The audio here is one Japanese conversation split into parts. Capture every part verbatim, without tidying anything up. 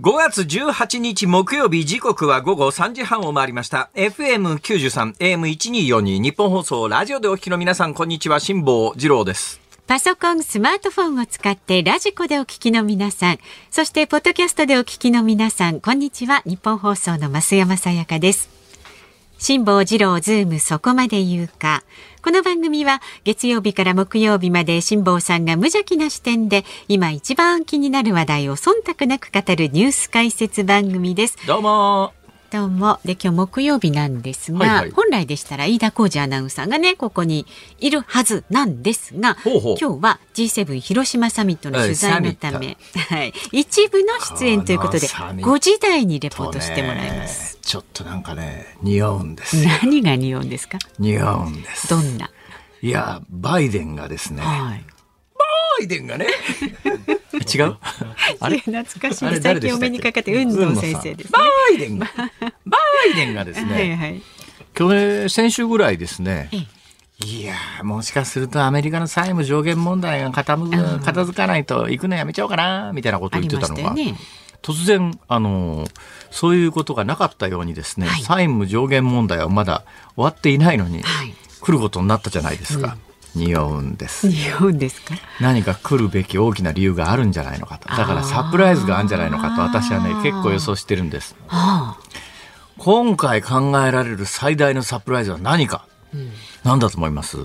ごがつじゅうはちにち木曜日、時刻はごごさんじはんを回りました。 エフエムきゅうじゅうさん エーエムせんにひゃくよんじゅうに 日本放送ラジオでお聞きの皆さん、こんにちは。辛坊治郎です。パソコン、スマートフォンを使ってラジコでお聞きの皆さん、そしてポッドキャストでお聞きの皆さん、こんにちは。日本放送の増山さやかです。辛坊治郎ズームそこまで言うか。この番組は月曜日から木曜日まで辛坊さんが無邪気な視点で今一番気になる話題を忖度なく語るニュース解説番組です。どうもどうも。で、今日木曜日なんですが、はいはい、本来でしたら飯田浩司アナウンサーがね、ここにいるはずなんですが、ほうほう、今日は ジーセブン 広島サミットの取材のため、はい、一部の出演ということでごじ台にレポートしてもらいます。ちょっとなんかね、匂うんですよ。何が匂うんですか？匂うんです。どんな？いや、バイデンがですね、はい、バイデンがね違うあれ懐かしい。最近お目にかかって、運動先生ですね。バイデンがバイデンがですねはい、はい、去年、先週ぐらいですね、いやもしかするとアメリカの債務上限問題が片付かないと行くのやめちゃおうかなみたいなことを言ってたのが、突然、あのー、そういうことがなかったようにですね、はい、債務上限問題はまだ終わっていないのに、はい、来ることになったじゃないですか、うん、匂うんです。匂うんですか？何か来るべき大きな理由があるんじゃないのかと、だからサプライズがあるんじゃないのかと私はね、結構予想してるんです。あ、今回考えられる最大のサプライズは何か、うん、何だと思います？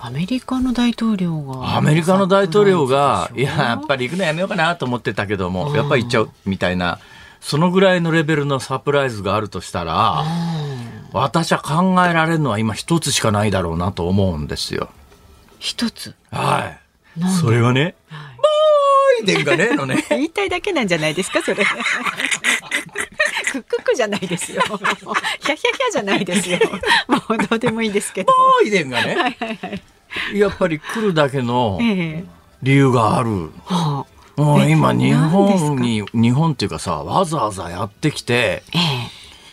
アメリカの大統領がアメリカの大統領がいや、やっぱり行くのやめようかなと思ってたけども、やっぱり行っちゃうみたいな、そのぐらいのレベルのサプライズがあるとしたら、私は考えられるのは今一つしかないだろうなと思うんですよ。一つ？はい。それはね、はい、バイデンがねのね言いたいだけなんじゃないですか、それクククじゃないですよ。ヒャヒャヒャじゃないですよ。もうどうでもいいですけど。バイデンがね、はいはいはい、やっぱり来るだけの理由がある。はあ、もう今日本に、日本っていうかさ、わざわざやってきて、ええ、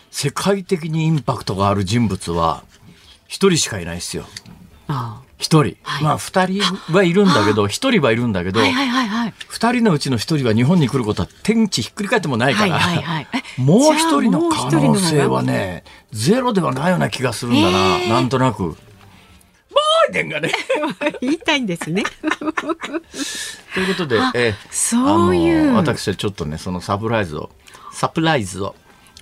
世界的にインパクトがある人物は一人しかいないですよ。ああ、一人、はい、まあ二人はいるんだけど、一人はいるんだけど、二、はいはい、人のうちの一人は日本に来ることは天地ひっくり返ってもないから、はいはいはい、もう一人の可能性はね、ゼロではないような気がするんだな、えー、なんとなく。バイデンがね言いたいんですねということで、えそういうあの私はちょっとね、そのサプライズをサプライズを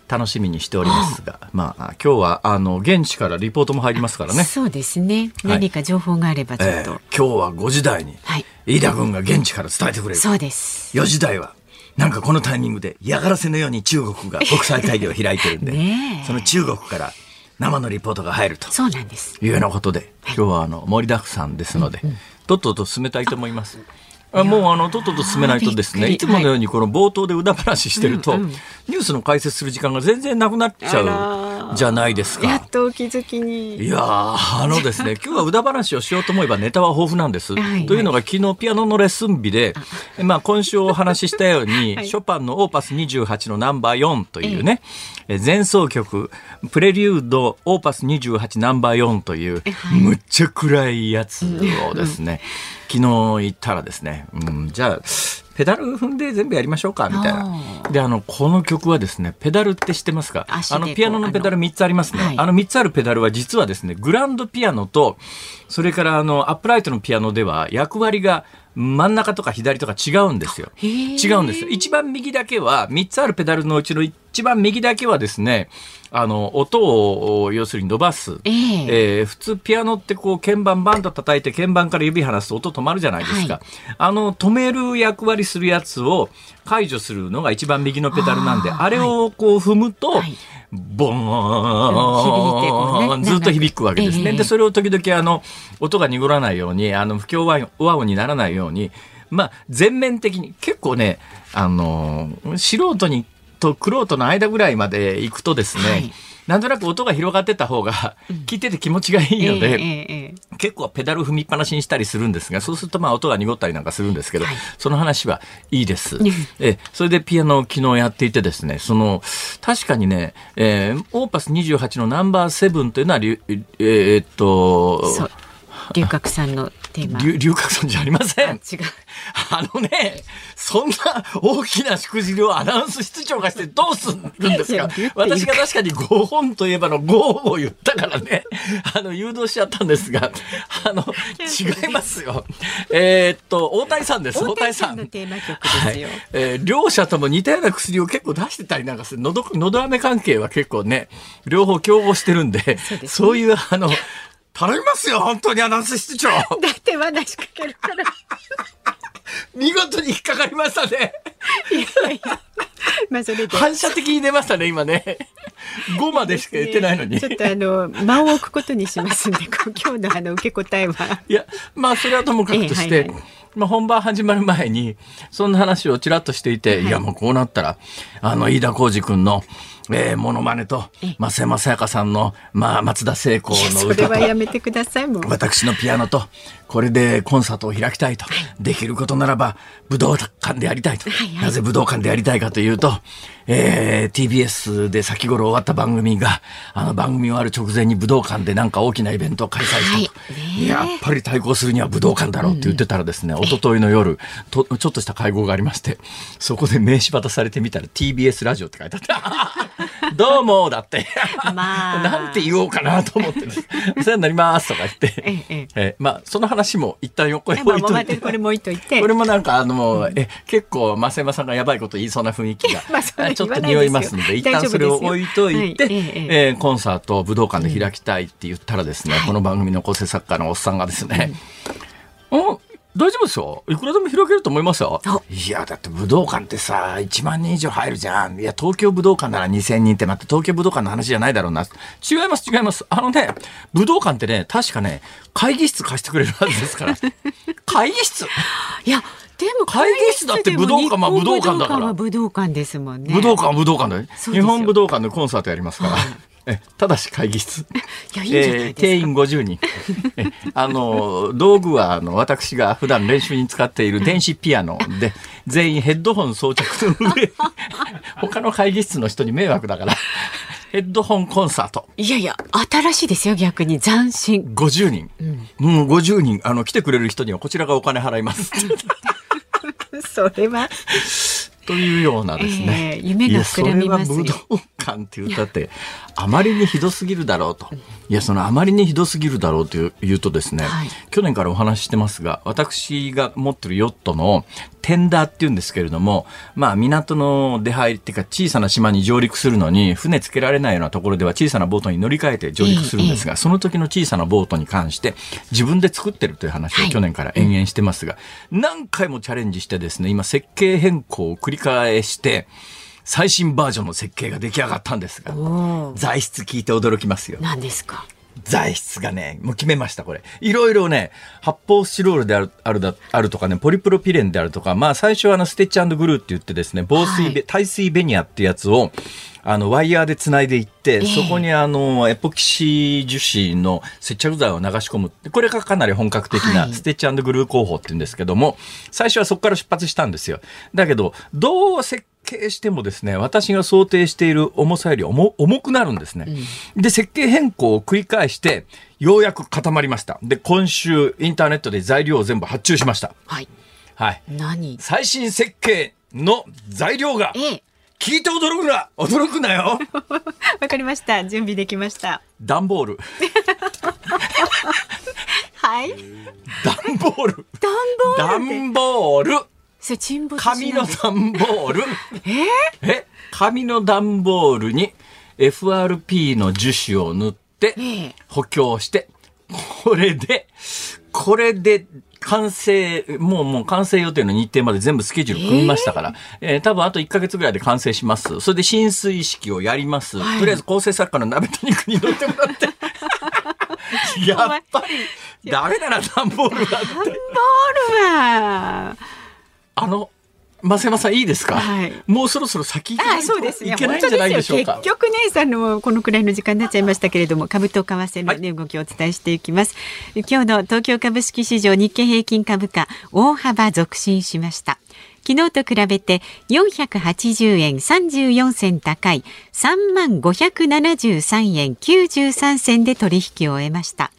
楽しみにしておりますが、まあ、今日はあの現地からリポートも入りますからね。そうですね、何か情報があればちょっと、はい、えー、今日はごじ台に飯田君が現地から伝えてくれる、うん、そうです。よじ台はなんかこのタイミングで嫌がらせのように中国が国際会議を開いてるんでその中国から生のリポートが入ると、そうなんです、いうようなことで、今日はあの盛りだくさんですので、うんうん、とっとと進めたいと思います。あ、もうあのとっとと進めないとですね、いつものようにこの冒頭で裏話してると、はい、ニュースの解説する時間が全然なくなっちゃうじゃないですか。やっとお気づきに。いや、あのですね今日は裏話をしようと思えばネタは豊富なんですというのが、昨日ピアノのレッスン日で、まあ、今週お話ししたように、はい、ショパンのオーパスにじゅうはちのナンバーよんというね、前奏曲プレリュードオーパスにじゅうはちナンバーよんという、はい、むっちゃ暗いやつをですね昨日行ったらですね、うん、じゃあペダル踏んで全部やりましょうかみたいな。で、あのこの曲はですね、ペダルって知ってますか？あのピアノのペダルみっつありますね。あの、はい、あのみっつあるペダルは実はですね、グランドピアノとそれからあのアップライトのピアノでは役割が真ん中とか左とか違うんですよ。違うんですよ。一番右だけは、みっつあるペダルのうちの一番右だけはですね、あの音を要するに伸ばす、えーえー、普通ピアノってこう鍵盤バンと叩いて鍵盤から指離すと音止まるじゃないですか、はい、あの止める役割するやつを解除するのが一番右のペダルなんで、 あ, あれをこう踏むと、はい、ボーンずっと響くわけですね、えー、でそれを時々あの音が濁らないように、あの不協和音にならないように、まあ、全面的に結構ね、あの素人にとクロートの間ぐらいまで行くとですね、はい、なんとなく音が広がってた方が聞いてて気持ちがいいので、うん、えー、結構ペダル踏みっぱなしにしたりするんですが、そうするとまあ音が濁ったりなんかするんですけど、はい、その話はいいですえ、それでピアノを昨日やっていてですね、その確かにね、えー、オーパスにじゅうはちのナンバーセブンというのは、えー、っと龍角散のテーマ。龍角散じゃありません。あ、違う。あのね、そんな大きなしくじりをアナウンス室長がしてどうするんですか。私が確かにご本といえばのごを言ったからね、あの誘導しちゃったんですが、あの違いますよ。えー、っと大谷さんです。大谷さんのテーマ曲ですよ。はい、えー、両者とも似たような薬を結構出してたりなんかする。のどのど飴関係は結構ね、両方競合してるんで、そうですね、そういうあの頼みますよ本当にアナウンス室長。だって話しかけるから。見事に引っかかりましたね。いやいや、まあ、それで反射的に出ましたね今ね。ごまでしか言ってないのに、ね、ちょっとあの間を置くことにしますんで今日のあの受け答えは。いや、まあそれはともかくとして、えーはいはい、まあ、本番始まる前にそんな話をちらっとしていて、はい、いやもうこうなったらあの飯田浩司君のえー、モノマネと増山さやかさんの、まあ、松田聖子の歌と、それはやめてくださいもう私のピアノと、これでコンサートを開きたいと、はい、できることならば武道館でやりたいと、はいはい、なぜ武道館でやりたいかというと、えー、ティービーエス で先頃終わった番組があの番組終わる直前に武道館でなんか大きなイベントを開催したと、はい、やっぱり対抗するには武道館だろうって言ってたらですね、うん、一昨日の夜とちょっとした会合がありまして、そこで名刺渡されてみたら ティービーエス ラジオって書いてあったどうもだって、まあ、なんて言おうかなと思ってお世話になりますとか言ってえええ、まあ、その話も一旦横に置いといて、これも置いといて、これもなんかあの、うん、え結構増山さんがやばいこと言いそうな雰囲気がちょっと匂いますので、一旦それを置いといて、はい、えええー、コンサートを武道館で開きたいって言ったらですね、うん、この番組の構成作家のおっさんがですね、うんうん、大丈夫ですよ、いくらでも開けると思いますよ。いやだって武道館ってさいちまんにん以上入るじゃん。いや東京武道館ならにせんにんって、待って東京武道館の話じゃないだろうな。違います違います、あのね武道館ってね確かね会議室貸してくれるはずですから会議室、いやでも会議室だって武道館は武道館だから、武道館ですもんね。武道館は武道館だよ、日本武道館でコンサートやりますから、はい、ただし会議室定員ごじゅうにんあの道具はあの私が普段練習に使っている電子ピアノで全員ヘッドホン装着の上他の会議室の人に迷惑だからヘッドホンコンサート。いやいや新しいですよ、逆に斬新。ごじゅうにん、うん、もうごじゅうにん、あの来てくれる人にはこちらがお金払いますそれはというようなですね、えー、夢が膨らみますよ。いやそれは武道館って言ったってあまりにひどすぎるだろうと。いやそのあまりにひどすぎるだろうというとですね、はい、去年からお話ししてますが、私が持ってるヨットのテンダーっていうんですけれども、まあ港の出入りっていうか小さな島に上陸するのに船つけられないようなところでは小さなボートに乗り換えて上陸するんですが、えーえー、その時の小さなボートに関して自分で作ってるという話を去年から延々してますが、はい、何回もチャレンジしてですね、今設計変更を繰り返して最新バージョンの設計が出来上がったんですが、材質聞いて驚きますよ。何ですか材質がね、もう決めました。これいろいろね、発泡スチロールであ る, あ る, だあるとかね、ポリプロピレンであるとか、まあ最初はあのステッチ&グルーって言ってですね、防水、はい、耐水ベニヤってやつをあのワイヤーでつないでいって、えー、そこにあのエポキシ樹脂の接着剤を流し込む、これがかなり本格的なステッチ&グルー工法って言うんですけども、はい、最初はそこから出発したんですよ。だけどどう設計してもですね、私が想定している重さより 重, 重くなるんですね、うん、で設計変更を繰り返してようやく固まりました。で今週インターネットで材料を全部発注しました。はい、はい、何最新設計の材料が、えー聞いて驚くな驚くなよわかりました、準備できました。段ボールはい段ボール段ボール紙の段ボールえー、え紙の段ボールに エフアールピー の樹脂を塗って補強して、これでこれで完成、もうもう完成予定の日程まで全部スケジュール組みましたから、えーえー、多分あといっかげつぐらいで完成します。それで浸水式をやります。はい、とりあえず構成作家の鍋谷君に乗ってもらって。やっぱりダメだな、段ボールは。段ボールは。あの、増山さんいいですか、はい、もうそろそろ先行けないんじゃないでしょうか。結局ね、あのこのくらいの時間になっちゃいましたけれども、株と為替の、ね、はい、動きをお伝えしていきます。今日の東京株式市場、日経平均株価大幅続伸しました。昨日と比べてよんひゃくはちじゅうえんさんじゅうよんせん高い さんまんごひゃくななじゅうさんえんきゅうじゅうさんせんで取引を終えました。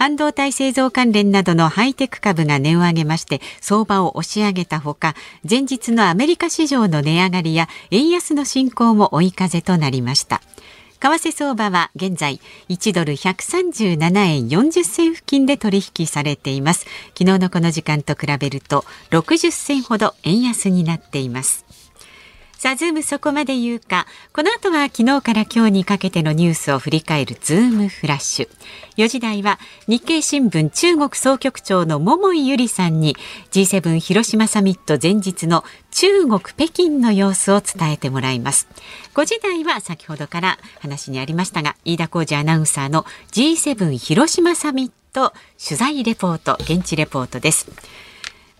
半導体製造関連などのハイテク株が値を上げまして相場を押し上げたほか、前日のアメリカ市場の値上がりや円安の進行も追い風となりました。為替相場は現在いちドルひゃくさんじゅうななえんよんじゅっせん付近で取引されています。昨日のこの時間と比べるとろくじゅっせんほど円安になっています。さあズームそこまで言うか、この後は昨日から今日にかけてのニュースを振り返るズームフラッシュ。よじ台は日経新聞中国総局長の桃井ゆりさんに ジーセブン 広島サミット前日の中国北京の様子を伝えてもらいます。ごじ台は先ほどから話にありましたが、飯田浩司アナウンサーの ジーセブン 広島サミット取材レポート、現地レポートです。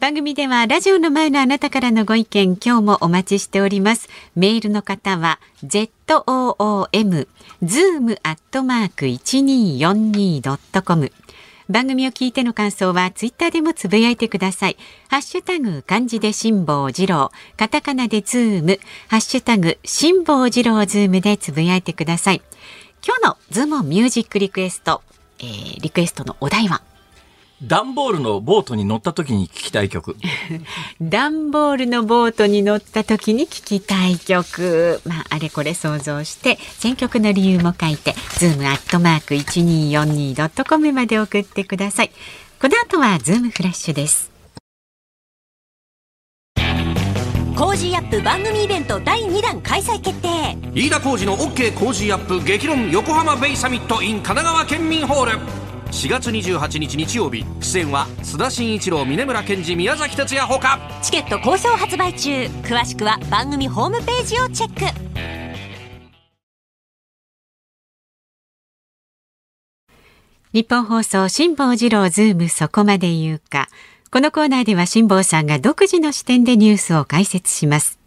番組ではラジオの前のあなたからのご意見、今日もお待ちしております。メールの方は ズーム ズーム アットマーク いちにーよんにー ドットコム、 番組を聞いての感想はツイッターでもつぶやいてください。ハッシュタグ漢字で辛坊治郎、カタカナでズーム、ハッシュタグ辛坊治郎ズームでつぶやいてください。今日のズームミュージックリクエスト、えー、リクエストのお題は段ボールのボートに乗った時に聴きたい曲。段ボールのボートに乗った時に聴きたい曲、まあ、あれこれ想像して選曲の理由も書いて ズーム アットマーク いちにーよんにー ドットコム まで送ってください。この後はズームフラッシュです。コージーアップ番組イベントだいにだん開催決定。飯田浩司の OK コージーアップ激論横浜ベイサミット in 神奈川県民ホール、しがつにじゅうはちにち日曜日。出演は須田慎一郎、峯村健二、宮崎哲也ほか。チケット好評発売中。詳しくは番組ホームページをチェック。日本放送辛坊治郎ズームそこまで言うか。このコーナーでは辛坊さんが独自の視点でニュースを解説します。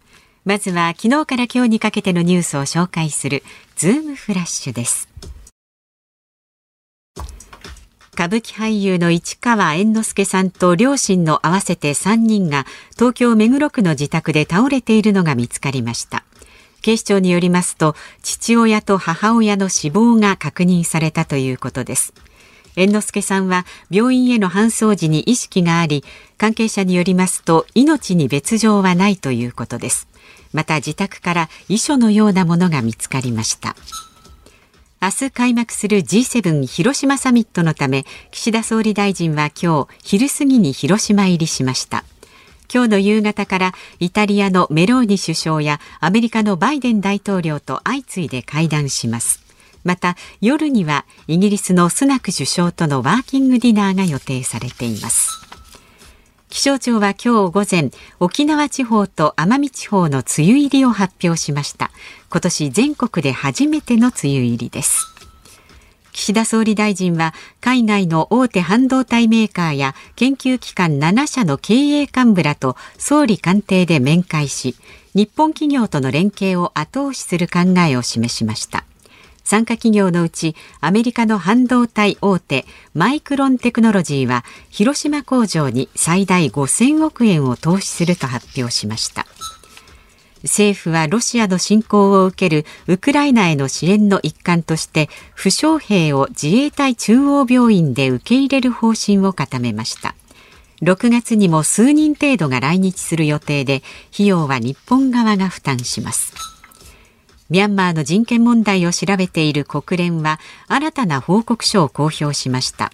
まずは昨日から今日にかけてのニュースを紹介するズームフラッシュです。歌舞伎俳優の市川猿之助さんと両親の合わせてさんにんが東京目黒区の自宅で倒れているのが見つかりました。警視庁によりますと、父親と母親の死亡が確認されたということです。猿之助さんは病院への搬送時に意識があり、関係者によりますと命に別状はないということです。また自宅から遺書のようなものが見つかりました。明日開幕する ジーセブン 広島サミットのため、岸田総理大臣は今日昼過ぎに広島入りしました。今日の夕方からイタリアのメローニ首相やアメリカのバイデン大統領と相次いで会談します。また夜にはイギリスのスナク首相とのワーキングディナーが予定されています。気象庁は今日午前、沖縄地方と奄美地方の梅雨入りを発表しました。今年全国で初めての梅雨入りです。岸田総理大臣は海外の大手半導体メーカーや研究機関ななしゃの経営幹部らと総理官邸で面会し、日本企業との連携を後押しする考えを示しました。参加企業のうちアメリカの半導体大手マイクロンテクノロジーは広島工場に最大ごせんおくえんを投資すると発表しました。政府はロシアの侵攻を受けるウクライナへの支援の一環として負傷兵を自衛隊中央病院で受け入れる方針を固めました。ろくがつにも数人程度が来日する予定で、費用は日本側が負担します。ミャンマーの人権問題を調べている国連は新たな報告書を公表しました。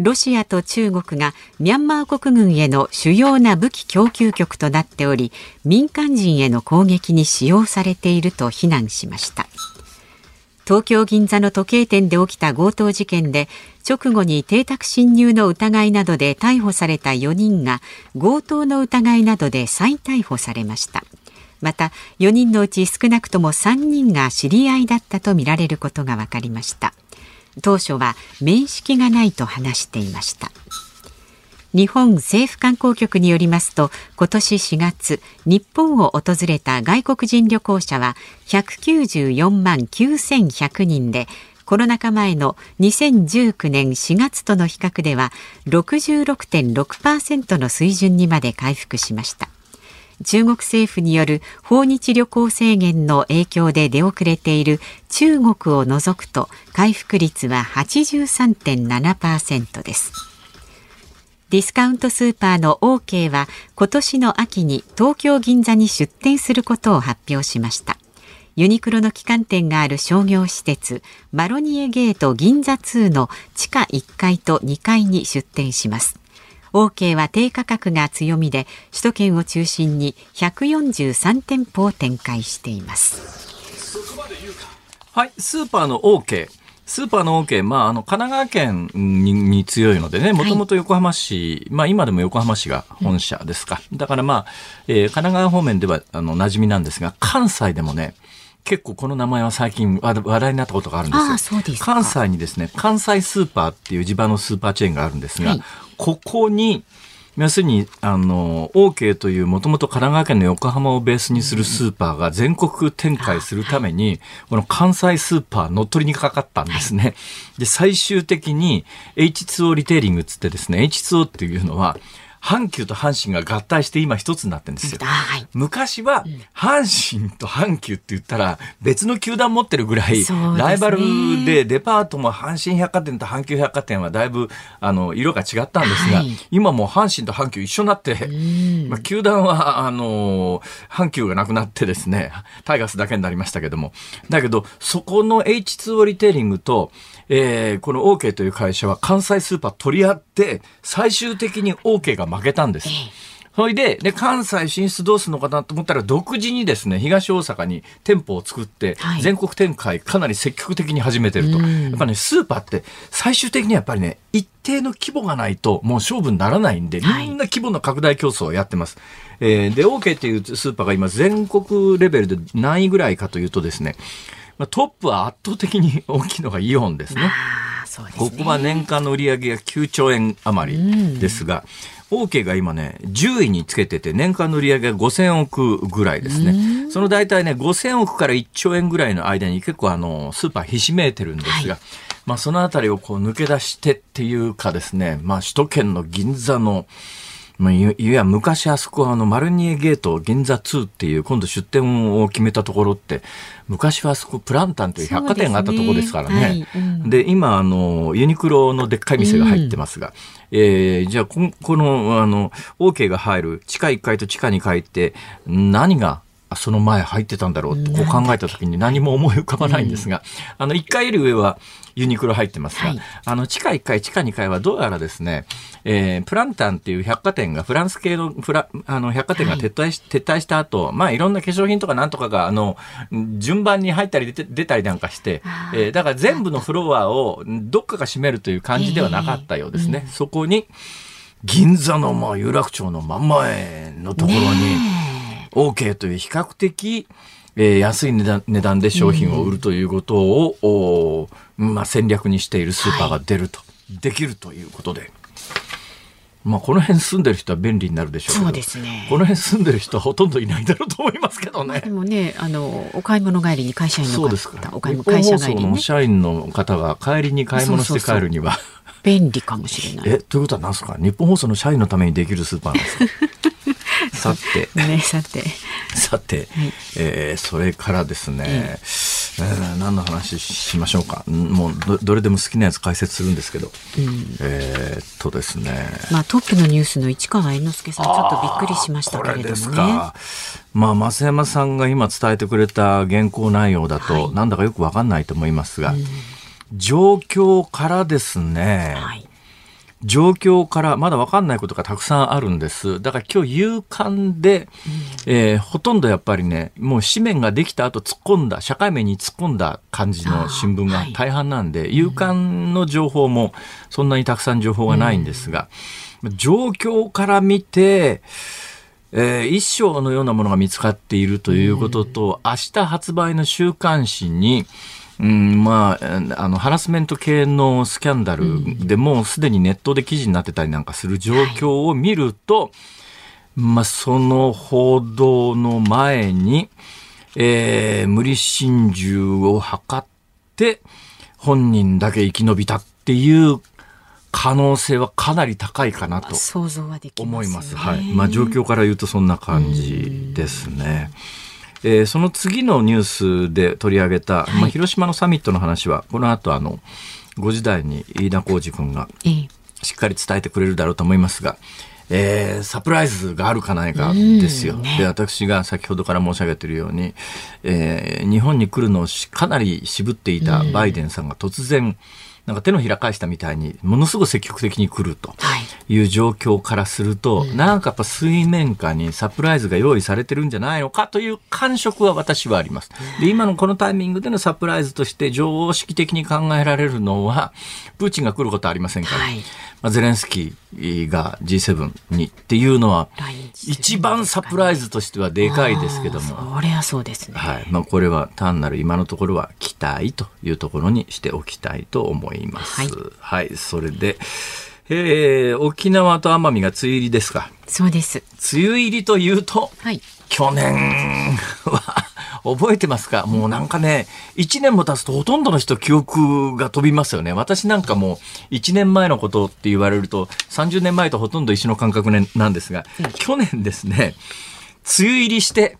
ロシアと中国がミャンマー国軍への主要な武器供給局となっており、民間人への攻撃に使用されていると非難しました。東京銀座の時計店で起きた強盗事件で、直後に邸宅侵入の疑いなどで逮捕されたよにんが強盗の疑いなどで再逮捕されました。またよにんのうち少なくともさんにんが知り合いだったとみられることが分かりました。当初は面識がないと話していました。日本政府観光局によりますと、今年しがつ、日本を訪れた外国人旅行者はひゃくきゅうじゅうよんまんきゅうせんひゃくにんで、コロナ禍前のにせんじゅうきゅうねんしがつとの比較では ろくじゅうろくてんろくパーセント の水準にまで回復しました。中国政府による訪日旅行制限の影響で出遅れている中国を除くと回復率は はちじゅうさんてんななパーセント です。ディスカウントスーパーのオーケーは今年の秋に東京銀座に出店することを発表しました。ユニクロの旗艦店がある商業施設マロニエゲート銀座にの地下いっかいとにかいに出店します。オーケーは低価格が強みで、首都圏を中心にひゃくよんじゅうさんてんぽを展開しています。はい、スーパーのオーケー。スーパーの OK、まあ、あの神奈川県 に, に強いのでね、もともと横浜市、はい、まあ、今でも横浜市が本社ですか、うん、だから、まあえー、神奈川方面ではあの馴染みなんですが、関西でもね結構この名前は最近話題になったことがあるんですよ。ああ、そうですか。関西にですね、関西スーパーっていう地場のスーパーチェーンがあるんですが、はい、ここに要するにあの OK というもともと神奈川県の横浜をベースにするスーパーが全国展開するために、この関西スーパー乗っ取りにかかったんですね。で、最終的に エイチツーオー リテイリングっつってですね、 エイチツーオー っていうのは阪急と阪神が合体して今一つになってるんですよ。昔は阪神と阪急って言ったら別の球団持ってるぐらいライバルで、デパートも阪神百貨店と阪急百貨店はだいぶあの色が違ったんですが、今もう阪神と阪急一緒になって、まあ、球団はあの阪急がなくなってですね、タイガースだけになりましたけども、だけどそこの エイチツーオー リテイリングと、えー、この OK という会社は関西スーパー取り合って、最終的に OK が負けたんです。それで、で、関西進出どうするのかなと思ったら、独自にですね、東大阪に店舗を作って、全国展開かなり積極的に始めてると。やっぱね、スーパーって最終的にはやっぱりね、一定の規模がないともう勝負にならないんで、みんな規模の拡大競争をやってます。はい、えー、で、OK っていうスーパーが今全国レベルで何位ぐらいかというとですね、トップは圧倒的に大きいのがイオンですね。あ、そうですね。ここは年間の売り上げがきゅうちょうえん余りですが、OK が今ねじゅういにつけてて、年間の売り上げがごせんおくぐらいですね。その大体ねごせんおくからいっちょうえんぐらいの間に結構あのスーパーひしめいてるんですが、はい、まあ、そのあたりをこう抜け出してっていうかですね、まあ、首都圏の銀座のまあ、いわゆる昔あそこはあのマルニエゲート銀座にっていう今度出店を決めたところって、昔はあそこプランタンという百貨店があったところですからね。で、ね、はい、うん、で今あのユニクロのでっかい店が入ってますが、うん、えー、じゃあ こ, このあの OK が入る地下いっかいと地下にかいって何がその前入ってたんだろうとこう考えた時に何も思い浮かばないんですが、あのいっかいより上はユニクロ入ってますが、はい、あの地下いっかい地下にかいはどうやらですね、えー、プランタンっていう百貨店がフランス系 の, フラあの百貨店が撤退 し,、はい、撤退した後、まあいろんな化粧品とかなんとかがあの順番に入ったり 出, て出たりなんかして、えー、だから全部のフロアをどっかが占めるという感じではなかったようですね、えーうん、そこに銀座のまあ有楽町の真ん前のところに、ね、OK という比較的、えー、安い値 段, 値段で商品を売るということを、うんまあ、戦略にしているスーパーが出ると、はい、できるということで、まあ、この辺住んでる人は便利になるでしょうけど、そうですね、この辺住んでる人はほとんどいないだろうと思いますけどね、まあ、でもね、あのお買い物帰りに会社員の方、そうですか、お買い物会社帰りに、ね、日本放送の社員の方が帰りに買い物して帰るには、そうそうそう便利かもしれない。えということは何ですか、日本放送の社員のためにできるスーパーなんですかさて、ね、さてさて、はい、えー、それからですね、うん、何の話しましょうか。もう ど, どれでも好きなやつ解説するんですけど、うん、えー、っとですね、まあ、トップのニュースの市川猿之助さん、ちょっとびっくりしましたけれどもね。これですか。まあ、増山さんが今伝えてくれた原稿内容だと、はい、なんだかよく分かんないと思いますが、うん、状況からですね、はい、状況からまだ分かんないことがたくさんあるんです。だから今日夕刊で、えー、ほとんどやっぱりね、もう紙面ができた後突っ込んだ、社会面に突っ込んだ感じの新聞が大半なんで、はい、夕刊の情報もそんなにたくさん情報がないんですが、うん、状況から見て、えー、一章のようなものが見つかっているということと、うん、明日発売の週刊誌に、うんまあ、あのハラスメント系のスキャンダルでもうすでにネットで記事になってたりなんかする状況を見ると、はい、まあ、その報道の前に、えー、無理心中を図って本人だけ生き延びたっていう可能性はかなり高いかなと思います。はい。まあ状況から言うとそんな感じですね。えー、その次のニュースで取り上げた、はい、まあ、広島のサミットの話はこの後あのごじ台に飯田浩司君がしっかり伝えてくれるだろうと思いますが、えー、サプライズがあるかないかですよ、ね、で私が先ほどから申し上げているように、えー、日本に来るのをかなり渋っていたバイデンさんが突然なんか手のひら返したみたいにものすごく積極的に来るという状況からすると、はい、なんかやっぱ水面下にサプライズが用意されてるんじゃないのかという感触は私はあります。で、今のこのタイミングでのサプライズとして常識的に考えられるのはプーチンが来ることはありませんから、はい、まあ、ゼレンスキーが ジーセブン にっていうのは一番サプライズとしてはでかいですけども、それはそうですね、はい、まあ、これは単なる今のところは期待というところにしておきたいと思いますいます。はい、はい、それで、えー、沖縄と奄美が梅雨入りですか。そうです。梅雨入りというと、はい、去年は覚えてますか。もうなんかね、いちねんも経つとほとんどの人記憶が飛びますよね。私なんかもういちねんまえのことって言われるとさんじゅうねんまえとほとんど一緒の感覚なんですが、うん、去年ですね、梅雨入りして。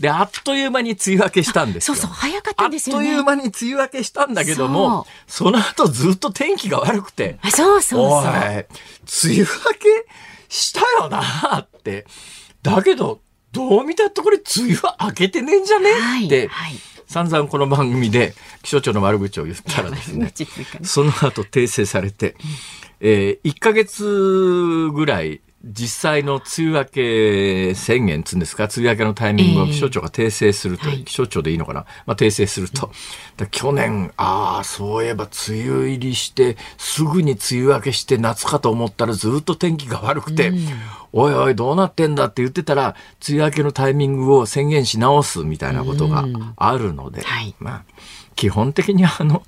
であっという間に梅雨明けしたんですよ。そうそう、早かったんですよね。あっという間に梅雨明けしたんだけども、そ, その後ずっと天気が悪くて、あ、そうそうそう、おい、梅雨明けしたよなって、だけどどう見たところ梅雨は明けてねえんじゃねって、はいはい、散々この番組で気象庁の悪口を言ったらですね、その後訂正されて、えー、いっかげつぐらい。実際の梅雨明け宣言つんですか、梅雨明けのタイミングを気象庁が訂正すると、えーはい、気象庁でいいのかな、まあ、訂正すると、だ去年、ああそういえば梅雨入りしてすぐに梅雨明けして夏かと思ったらずっと天気が悪くて、うん、おいおいどうなってんだって言ってたら梅雨明けのタイミングを宣言し直すみたいなことがあるので、うん、はい、まあ、基本的にあの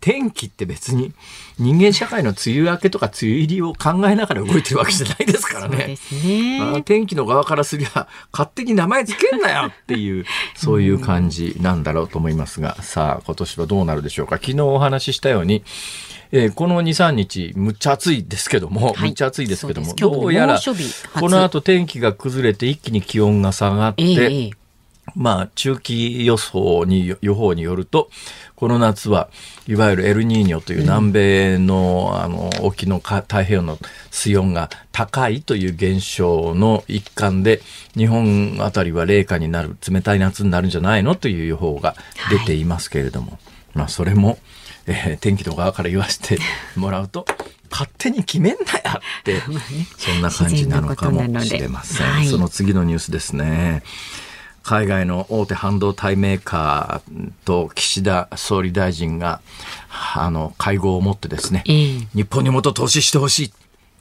天気って別に人間社会の梅雨明けとか梅雨入りを考えながら動いてるわけじゃないですからね。そうですね、まあ、天気の側からすりゃ勝手に名前つけんなよっていうそういう感じなんだろうと思いますが、さあ今年はどうなるでしょうか。昨日お話ししたように、えー、この に,さん 日むっちゃ暑いですけども、はい、むっちゃ暑いですけども、どうやらこの後天気が崩れて一気に気温が下がって、えーまあ、中期予想に、予報によると、この夏はいわゆるエルニーニョという南米の、うん、あの沖の太平洋の水温が高いという現象の一環で、日本あたりは冷夏になる、冷たい夏になるんじゃないのという予報が出ていますけれども、はい、まあ、それも、えー、天気の側から言わせてもらうと、勝手に決めんなよって、そんな感じなのかもしれません。はい、その次のニュースですね。海外の大手半導体メーカーと岸田総理大臣があの会合を持ってですね、うん、日本にもっと投資してほしい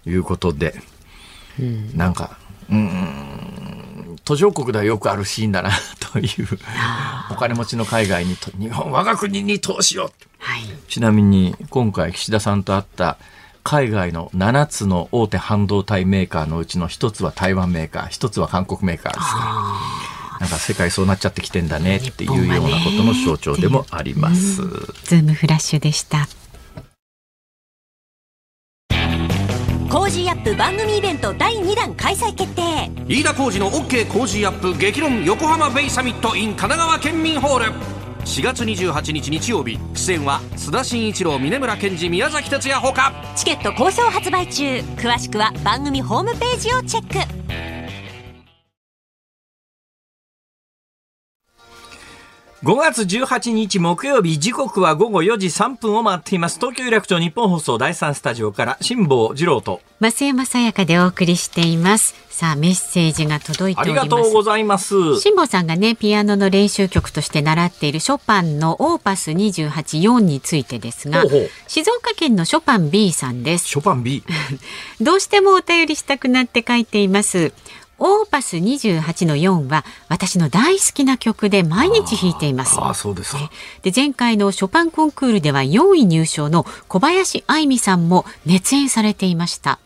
ということで、うん、なんかうーん途上国ではよくあるシーンだなというお金持ちの海外にと日本我が国に投資を、はい、ちなみに今回岸田さんと会った海外のななつの大手半導体メーカーのうちのひとつは台湾メーカー、ひとつは韓国メーカーですから、なんか世界そうなっちゃってきてんだねっていうようなことの象徴でもあります。うん、ズームフラッシュでした。コージーアップ番組イベントだいにだん開催決定。飯田浩司の OK コージーアップ激論横浜ベイサミット in 神奈川県民ホール。しがつにじゅうはちにち日曜日、出演は須田慎一郎、峯村健司、宮崎哲也ほか。チケット好評発売中。詳しくは番組ホームページをチェック。ごがつじゅうはちにち木曜日、時刻はごごよじさんぷんを回っています。東京有楽町日本放送だいさんスタジオから辛坊治郎と増山さやかでお送りしています。さあメッセージが届いております。ありがとうございます。辛坊さんがねピアノの練習曲として習っているショパンのオーパスにじゅうはちよんについてですが、ほうほう、静岡県のショパン B さんです。ショパン B どうしてもお便りしたくなって書いています。オーパスにじゅうはちのよんは私の大好きな曲で毎日弾いています。ああ、そうですか。で、前回のショパンコンクールではよんい入賞の小林愛実さんも熱演されていました。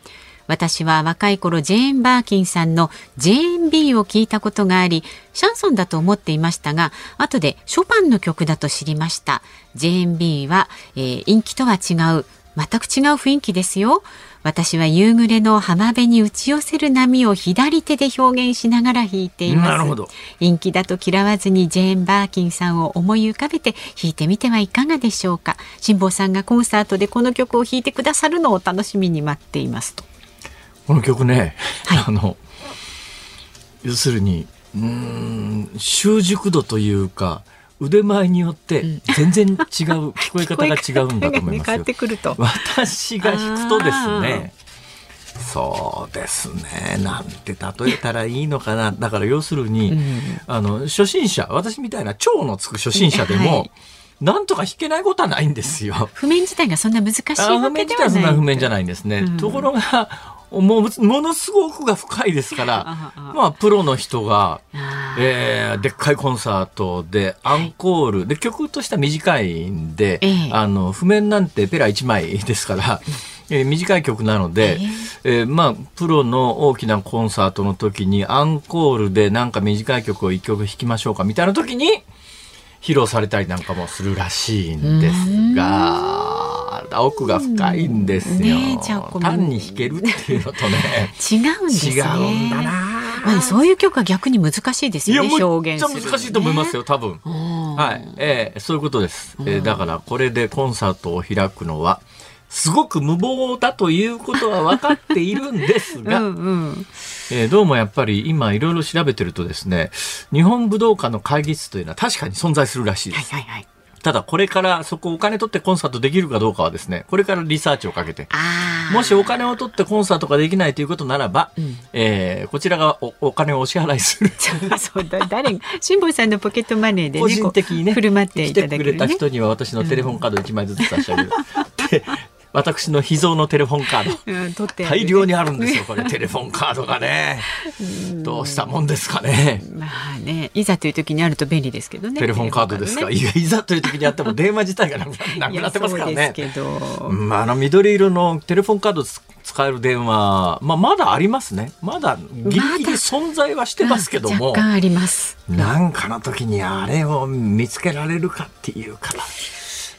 私は若い頃ジェーン・バーキンさんの ジェーエヌビー を聞いたことがあり、シャンソンだと思っていましたが、後でショパンの曲だと知りました。ジェーエヌビー は、えー、陰気とは違う全く違う雰囲気ですよ。私は夕暮れの浜辺に打ち寄せる波を左手で表現しながら弾いています。なるほど。陰気だと嫌わずにジェーン・バーキンさんを思い浮かべて弾いてみてはいかがでしょうか。辛坊さんがコンサートでこの曲を弾いてくださるのを楽しみに待っていますと。この曲ね、はい、あの要するにうーん習熟度というか腕前によって全然違う、聞こえ方が違うんだと思いますよ。聞こえ方がね、変わってくると。私が弾くとですね、そうですね、なんて例えたらいいのかな。だから要するに、うん、あの初心者、私みたいな超のつく初心者でも、はい、なんとか弾けないことはないんですよ。譜面自体がそんな難しいわけではない。譜面自体はそんな譜面じゃないんですね、うん、ところがもうものすごく奥が深いですからまあプロの人が、えー、でっかいコンサートでアンコールで曲としては短いんで、はい、あの譜面なんてペラいちまいですから、えー、短い曲なので、えーえー、まあプロの大きなコンサートの時にアンコールでなんか短い曲をいっきょく弾きましょうかみたいな時に披露されたりなんかもするらしいんですが、奥が深いんですよ、ね、単に弾けるっていうのとね違うんですね。違うんだな、まあ、そういう曲は逆に難しいですよね。いや表現する、ね、めっちゃ難しいと思いますよ多分、はいえー、そういうことです、えー、だからこれでコンサートを開くのはすごく無謀だということは分かっているんですがうん、うんえー、どうもやっぱり今いろいろ調べてるとですね、日本武道館の会議室というのは確かに存在するらしいです、はいはいはい、ただこれからそこお金取ってコンサートできるかどうかはですね、これからリサーチをかけて、もしお金を取ってコンサートができないということならば、うんえー、こちらが お, お金をお支払いするそうだ、誰が辛坊さんのポケットマネーで、ね、個人的にね振る舞っていただける、ね、来てくれた人には私のテレフォンカードいちまいずつ差し上げる、うん、私の秘蔵のテレフォンカード、うん、大量にあるんですよこれテレフォンカードがねどうしたもんですかね。まあね、いざという時にあると便利ですけどね、テレフォンカードですか、ね、いや、いざという時にあっても電話自体がなくなってますからね。そうですけど、まあ、あの緑色のテレフォンカード使える電話、まあ、まだありますね、まだギリギリ存在はしてますけども、ま、若干あります、うん、なんかの時にあれを見つけられるかっていうか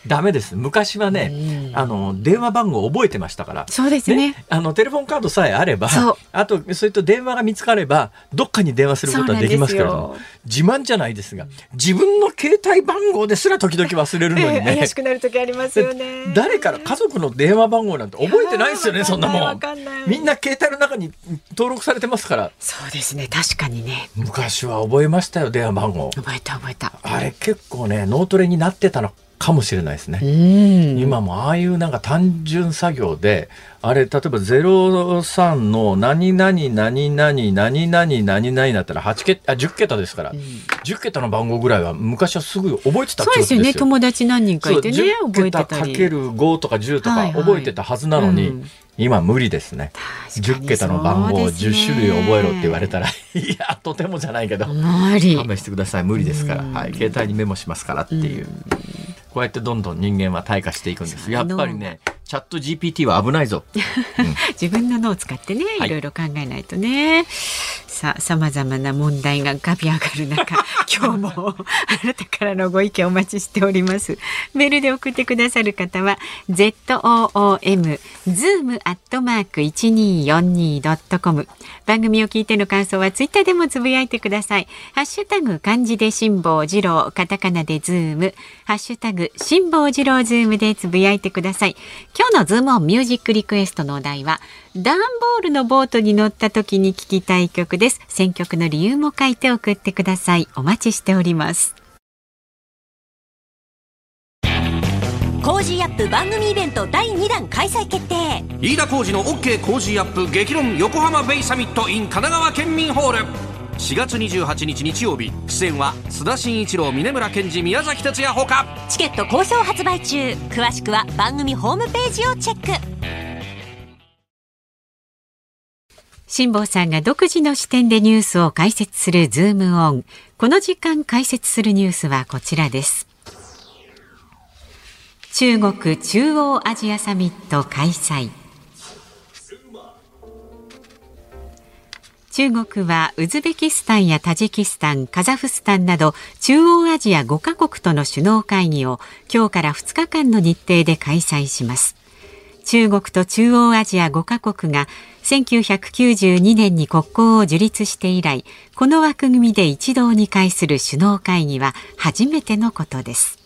ダメです。昔はね、うん、あの電話番号を覚えてましたから。そうです ね, ねあのテレフォンカードさえあれば、あとそれと電話が見つかればどっかに電話することはできますけれども、自慢じゃないですが自分の携帯番号ですら時々忘れるのにね、えー、怪しくなる時ありますよね。誰から家族の電話番号なんて覚えてないですよね。そんなもんみんな携帯の中に登録されてますから。そうですね、確かにね、昔は覚えましたよ電話番号。覚えた覚えた。あれ結構ね脳トレになってたのかもしれないですね。うん、今もああいうなんか単純作業で、あれ例えばゼロさんの何々何々何々何々だったらはちけたあじゅっけたですから、うん、じゅっけたの番号ぐらいは昔はすぐ覚えてた。そうですよね、友達何人かいてね覚えてたり、じゅっけたかけるごとかじゅうとか覚えてたはずなのに、はいはいうん、今無理ですね。じゅっけたの番号をじゅっしゅるい覚えろって言われたら、いやとてもじゃないけど無理、勘弁してください、無理ですから、うんはい、携帯にメモしますからっていう、うん、こうやってどんどん人間は退化していくんです。やっぱりねチャット ジーピーティー は危ないぞ、うん、自分の脳を使ってねいろいろ考えないとね、はい、さまざまな問題が浮かび上がる中今日もあなたからのご意見お待ちしております。メールで送ってくださる方は ズーム アットマーク いちにーよんにー ドットコム、 番組を聞いての感想はツイッターでもつぶやいてください。ハッシュタグ漢字で辛坊治郎、カタカナでズーム、ハッシュタグ辛坊治郎ズームでつぶやいてください。今日のズームオンミュージックリクエストのお題はダンボールのボートに乗った時に聴きたい曲です。選曲の理由も書いて送ってください。お待ちしております。コージーアップ番組イベントだいにだん開催決定。飯田浩司の OK コージーアップ激論横浜ベイサミット in 神奈川県民ホール、しがつにじゅうはちにち日曜日、出演は須田慎一郎、峯村健二、宮崎哲也ほか。チケット好評発売中。詳しくは番組ホームページをチェック。辛坊さんが独自の視点でニュースを解説するズームオン。この時間解説するニュースはこちらです。中国中央アジアサミット開催。中国はウズベキスタンやタジキスタン、カザフスタンなど中央アジアごかこくとの首脳会議を今日からふつかかんの日程で開催します。中国と中央アジアごカ国がせんきゅうひゃくきゅうじゅうにねんに国交を樹立して以来、この枠組みで一堂に会する首脳会議は初めてのことです。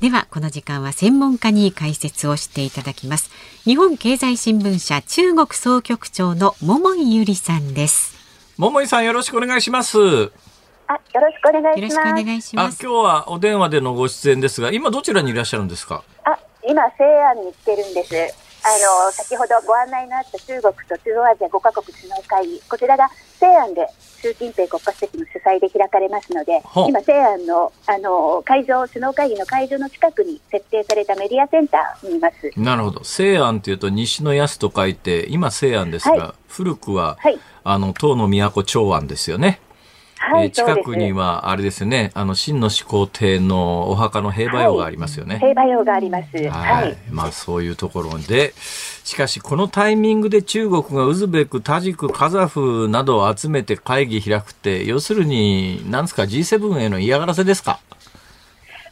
ではこの時間は専門家に解説をしていただきます。日本経済新聞社中国総局長の桃井由里さんです。桃井さん、よろしくお願いします。あ、よろしくお願いします。よろしくお願いします。あ、今日はお電話でのご出演ですが、今どちらにいらっしゃるんですか？あ、今西安に来てるんです。あの先ほどご案内のあった中国と中央アジアごカ国首脳会議、こちらが西安で習近平国家主席の主催で開かれますので、今西安 の, あの会場、首脳会議の会場の近くに設定されたメディアセンターにいます。なるほど。西安というと西の安と書いて今西安ですが、はい、古くは、はい、あの唐の都長安ですよね。はい、えー、近くにはあれですね、あの秦の始皇帝のお墓の兵馬俑がありますよね。はい、兵馬俑があります。はい、はい、まあそういうところで、しかしこのタイミングで中国がウズベク、タジク、カザフなどを集めて会議開くって、要するに何ですか、 ジーセブン への嫌がらせですか？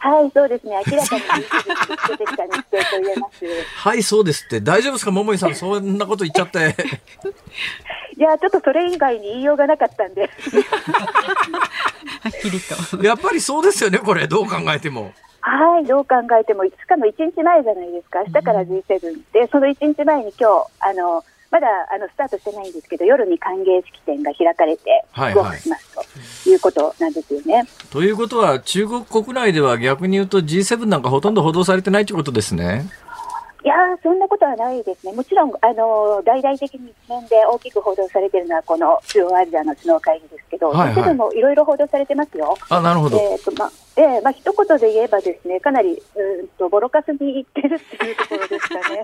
はい、そうですね、明らかに出てきた日程と言えます。はい、そうですって。大丈夫ですか、桃井さん、そんなこと言っちゃっていや、ちょっとそれ以外に言いようがなかったんではっきりとやっぱりそうですよね、これどう考えても。はい、どう考えても、しかもいちにちまえじゃないですか。明日から ジーセブン で、そのいちにちまえに今日あのまだあのスタートしてないんですけど、夜に歓迎式典が開かれて合格します、はいはい、ということなんですよね。ということは中国国内では逆に言うと ジーセブン なんかほとんど報道されてないということですね。いや、そんなことはないですね。もちろんあの大々的に一面で大きく報道されているのはこの中央アジアの首脳会議ですけど、はいはい、ジーセブンもいろいろ報道されてますよ。あ、なるほど。えーとまでまあ、一言で言えばですね、かなりうんとボロカスにいってるっていうところですかね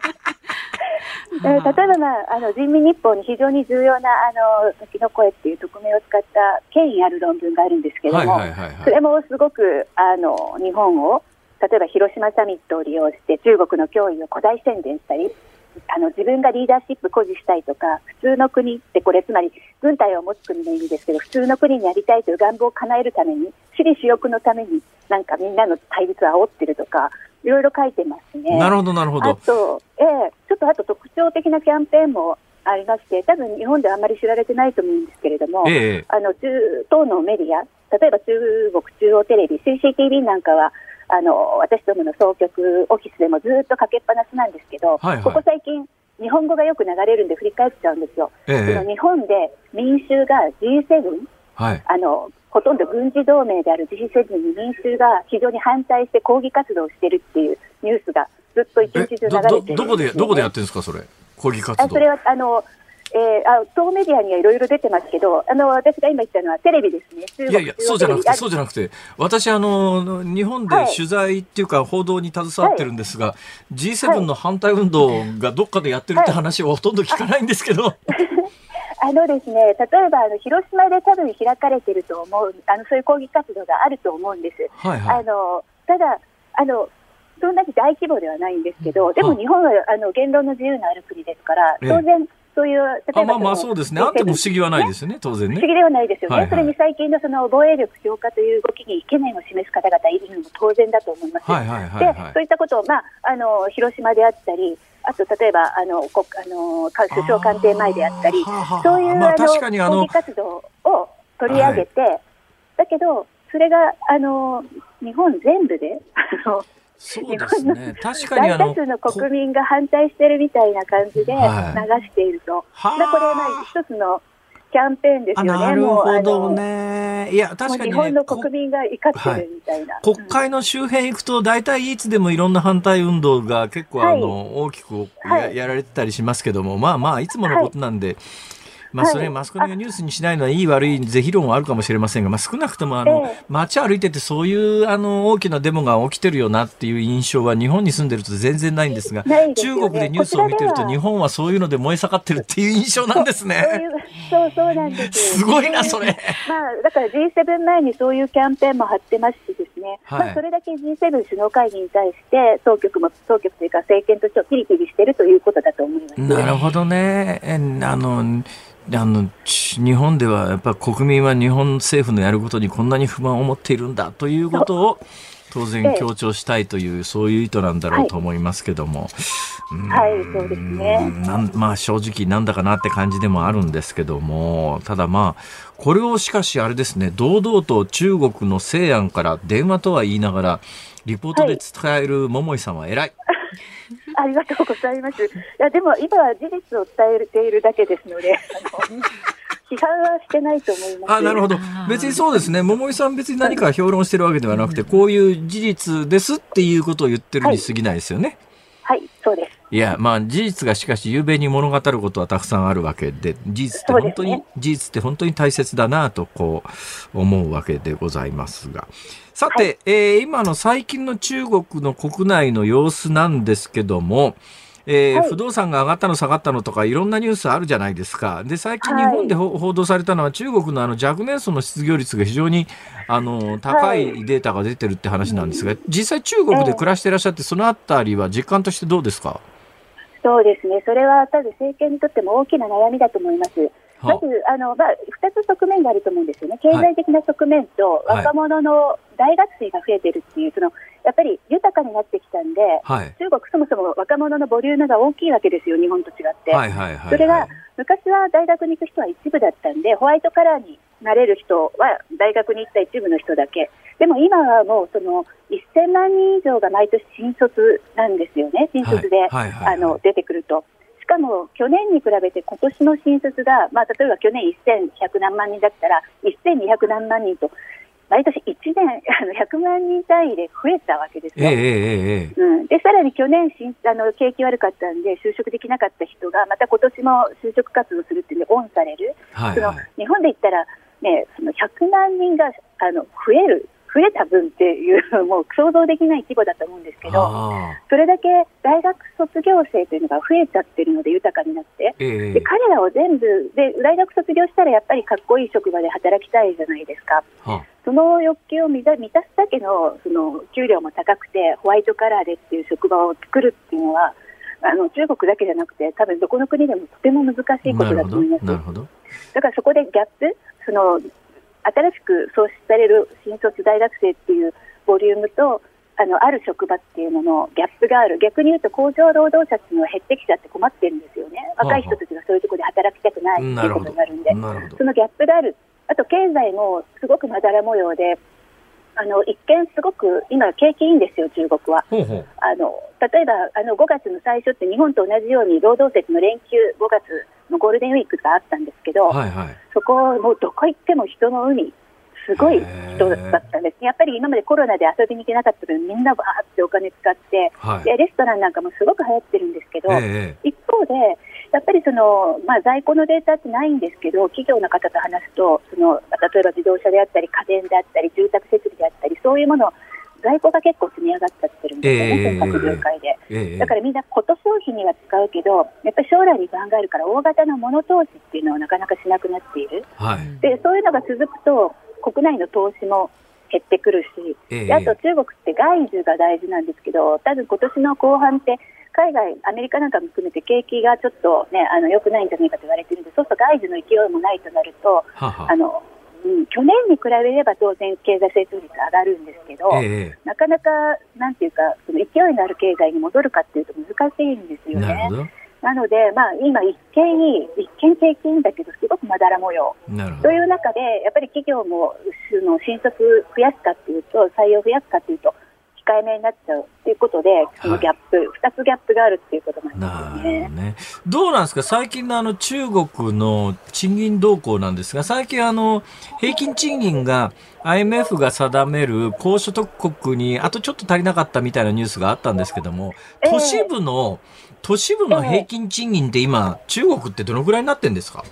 えー、例えば、まあ、あの人民日報に非常に重要なあの時の声っていう匿名を使った権威ある論文があるんですけれども、はいはいはいはい、それもすごくあの日本を例えば広島サミットを利用して中国の脅威を誇大宣伝したり、あの自分がリーダーシップ誇示したいとか、普通の国って、これつまり軍隊を持つ国の意味ですけど、普通の国になりたいという願望を叶えるために、私利私欲のためになんかみんなの対立を煽ってるとか、いろいろ書いてますね。なるほどなるほど。あと、えー、ちょっとあと特徴的なキャンペーンもありまして、多分日本ではあまり知られてないと思うんですけれども、えー、あの中東のメディア、例えば中国中央テレビ シーシーティーブイ なんかはあの私どもの総局オフィスでもずっとかけっぱなしなんですけど、はいはい、ここ最近日本語がよく流れるんで振り返っちゃうんですよ。えー、その日本で民衆が ジーセブン、はい、あのほとんど軍事同盟である ジーセブン に民衆が非常に反対して抗議活動をしているっていうニュースがずっと一日中流れてるんです、ね、ど, ど, こでどこでやってるんですか、それ抗議活動。あ、それはあのえー、あ当メディアにはいろいろ出てますけど、あの私が今言ったのはテレビですね。中国、いやいや、そうじゃなくて、そうじゃなくて、私あの日本で取材っていうか報道に携わってるんですが、はい、ジーセブン の反対運動がどっかでやってるって話をほとんど聞かないんですけど、はいはい、あのですね、例えばあの広島で多分開かれてると思う、あのそういう抗議活動があると思うんです、はいはい、あのただあのそんなに大規模ではないんですけど、でも日本はあの言論の自由のある国ですから、当然、ええ、そういう例えば、あ、まあまあそうですね、あっても不思議はないですね、当然ね、不思議ではないですよね、はいはい、それに最近のその防衛力強化という動きに懸念を示す方々いるのも当然だと思います。はいはいはいはい、でそういったことを、まあ、あの広島であったり、あと例えばあのこあの首相官邸前であったり、そういう、まあ、あの抗議活動を取り上げて、はい、だけどそれがあの日本全部であのそうですね、確かにあの大多数の国民が反対してるみたいな感じで流していると、はい、これはまあ一つのキャンペーンですよね。なるほどね。いや確かに、ね、日本の国民が怒ってるみたいな、はい、国会の周辺行くと大体いつでもいろんな反対運動が結構あの、はい、大きく や,、はい、やられてたりしますけども、まあまあいつものことなんで、はい、まあ、それマスコミがニュースにしないのはいい悪い是非論はあるかもしれませんが、まあ、少なくともあの街歩いててそういうあの大きなデモが起きてるよなっていう印象は日本に住んでると全然ないんですが、中国でニュースを見てると日本はそういうので燃え盛ってるっていう印象なんですね。そうそうなんです。すごいなそれ。まあだから ジーセブン 前にそういうキャンペーンも張ってますしですね。まあそれだけ ジーセブン 首脳会議に対して当局も当局というか政権としてピリピリしてるということだと思います。なるほどね。あの。あの日本ではやっぱ国民は日本政府のやることにこんなに不満を持っているんだということを当然強調したいという、ええ、そういう意図なんだろうと思いますけども、はい、はい、そうですね。なん、まあ、正直なんだかなって感じでもあるんですけども、ただまあこれをしかしあれですね、堂々と中国の西安から電話とは言いながらリポートで伝える桃井さんは偉い、はいありがとうございます。いやでも今は事実を伝えているだけですのであの批判はしてないと思います。あ、なるほど。別にそうですね、桃井さん別に何か評論してるわけではなくて、こういう事実ですっていうことを言ってるに過ぎないですよね。はい、はい、そうです。いやまあ事実がしかしゆうべに物語ることはたくさんあるわけで、事実って本当に、ね、事実って本当に大切だなとこう思うわけでございますが、さて、はい、えー、今の最近の中国の国内の様子なんですけども、えーはい、不動産が上がったの下がったのとかいろんなニュースあるじゃないですか。で最近日本で、はい、報道されたのは中国のあの若年層の失業率が非常にあの高いデータが出てるって話なんですが、はい、実際中国で暮らしていらっしゃって、えー、そのあたりは実感としてどうですか？そうですね、それは多分政権にとっても大きな悩みだと思います。まずあの、まあ、ふたつ側面があると思うんですよね。経済的な側面と若者の大学生が増えているっていう、そのやっぱり豊かになってきたんで、はい、中国そもそも若者のボリュームが大きいわけですよ、日本と違って、はいはいはいはい、それが昔は大学に行く人は一部だったんで、ホワイトカラーになれる人は大学に行った一部の人だけで、も今はもうそのせんまんにん以上が毎年新卒なんですよね。新卒で、はいはいはいはい、あの出てくると、しかも去年に比べて今年の新卒が、まあ、例えば去年せんひゃくなんまんにんだったらせんにひゃくなんまんにんと毎年いちねんあのひゃくまんにん単位で増えたわけですよ、ええええうん、でさらに去年あの景気悪かったんで就職できなかった人がまた今年も就職活動するっていうんでオンされる、はいはい、その日本で言ったら、ね、そのひゃくまんにんがあの増える増えた分っていうもう想像できない規模だと思うんですけど、それだけ大学卒業生というのが増えちゃってるので豊かになって、えー、で彼らを全部で大学卒業したらやっぱりかっこいい職場で働きたいじゃないですか。その欲求を満たすだけのその給料も高くてホワイトカラーでっていう職場を作るっていうのはあの中国だけじゃなくて多分どこの国でもとても難しいことだと思います。なるほど。だからそこでギャップ、その新しく創出される新卒大学生っていうボリュームと あの、ある職場っていうののギャップがある。逆に言うと工場労働者っていうのは減ってきちゃって困ってるんですよね。若い人たちがそういうところで働きたくないっていうことになるんで、そのギャップがある。あと経済もすごくまだら模様で、あの一見すごく今景気いいんですよ中国は。ほうほう。あの例えばあのごがつの最初って日本と同じように労働節の連休ごがつのゴールデンウィークがあったんですけど、はいはい、そこもうどこ行っても人の海、すごい人だったんです。やっぱり今までコロナで遊びに行けなかったけどみんなバーってお金使って、はい、でレストランなんかもすごく流行ってるんですけど、一方でやっぱりその、まあ、在庫のデータってないんですけど企業の方と話すとその例えば自動車であったり家電であったり住宅設備であったりそういうもの在庫が結構積み上がっちゃってるんですよね、各業界で、えーえー、だからみんなこと商品には使うけどやっぱり将来に考えるから大型の物投資っていうのはなかなかしなくなっている、はい、でそういうのが続くと国内の投資も減ってくるし、えー、であと中国って外需が大事なんですけど多分今年の後半って海外アメリカなんかも含めて景気がちょっと、ね、あの良くないんじゃないかと言われているので、そうすると外需の勢いもないとなるとははあの、うん、去年に比べれば当然経済成長率上がるんですけど、えー、なかなかなんていうかその勢いのある経済に戻るかっていうと難しいんですよね。 なるほど。なので、まあ、今一見いい一見景気いいんだけどすごくまだら模様という中でやっぱり企業もの新卒増やすかっていうと採用増やすかっていうと控えめになっちゃうということで、そのギャップ、はい、ふたつギャップがあるということなんですよね。なるほどね。どうなんですか最近のあの中国の賃金動向なんですが、最近あの平均賃金が アイエムエフ が定める高所得国にあとちょっと足りなかったみたいなニュースがあったんですけども、都市部の、えー、都市部の平均賃金って今、えー、中国ってどのくらいになってるんですか？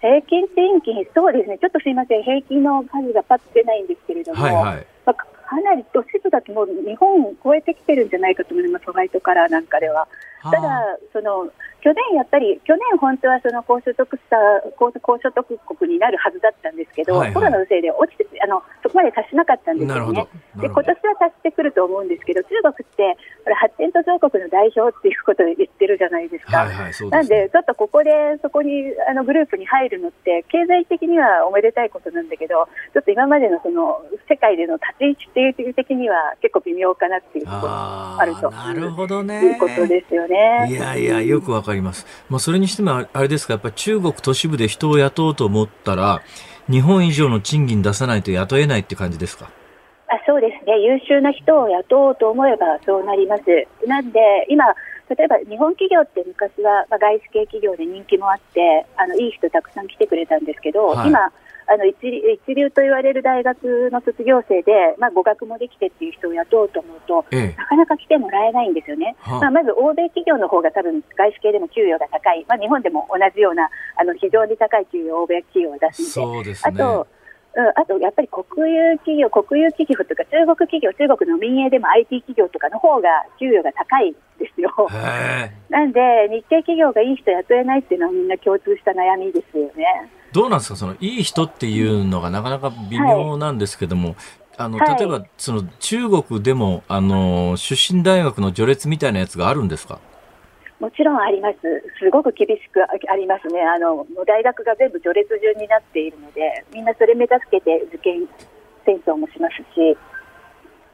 平均賃金、そうですね、ちょっとすいません平均の数がパッと出ないんですけれども、はいはい、まあかなり都市部だともう日本を超えてきてるんじゃないかと思います、ホワイトカラーなんかでは。ただ、その去年やっぱり去年本当はその高所得した高所得国になるはずだったんですけど、はいはい、コロナのせいで落ちてあのそこまで達しなかったんですよね。で今年は達してくると思うんですけど、中国ってこれ発展途上国の代表っていうことで言ってるじゃないですか、はいはいですね、なんでちょっとここでそこにあのグループに入るのって経済的にはおめでたいことなんだけど、ちょっと今までのその世界での立ち位置っていう的には結構微妙かなっていうところがあるとなるほど、ね、いうことですよね。いやいやよくわかります、まあ、それにしてもあれですか、やっぱり中国都市部で人を雇おうと思ったら日本以上の賃金出さないと雇えないって感じですか。あ、そうですね、優秀な人を雇おうと思えばそうなります。なんで今例えば日本企業って昔は、まあ、外資系企業で人気もあってあのいい人たくさん来てくれたんですけど、はい、今あの 一, 一流と言われる大学の卒業生で、まあ、語学もできてっていう人を雇おうと思うと、ええ、なかなか来てもらえないんですよね、はあまあ、まず欧米企業の方が多分外資系でも給与が高い、まあ、日本でも同じようなあの非常に高い給与を欧米企業は出すの で, そうです、ね、あとうん、あとやっぱり国有企業、国有企業というか中国企業、中国の民営でも アイティー 企業とかの方が給与が高いですよ。なんで日系企業がいい人雇えないっていうのはみんな共通した悩みですよね。どうなんですか、そのいい人っていうのがなかなか微妙なんですけども、はい、あの例えばその中国でもあの出身大学の序列みたいなやつがあるんですか。もちろんあります。すごく厳しくありますね。あの大学が全部序列順になっているので、みんなそれ目指して受験戦争もしますし、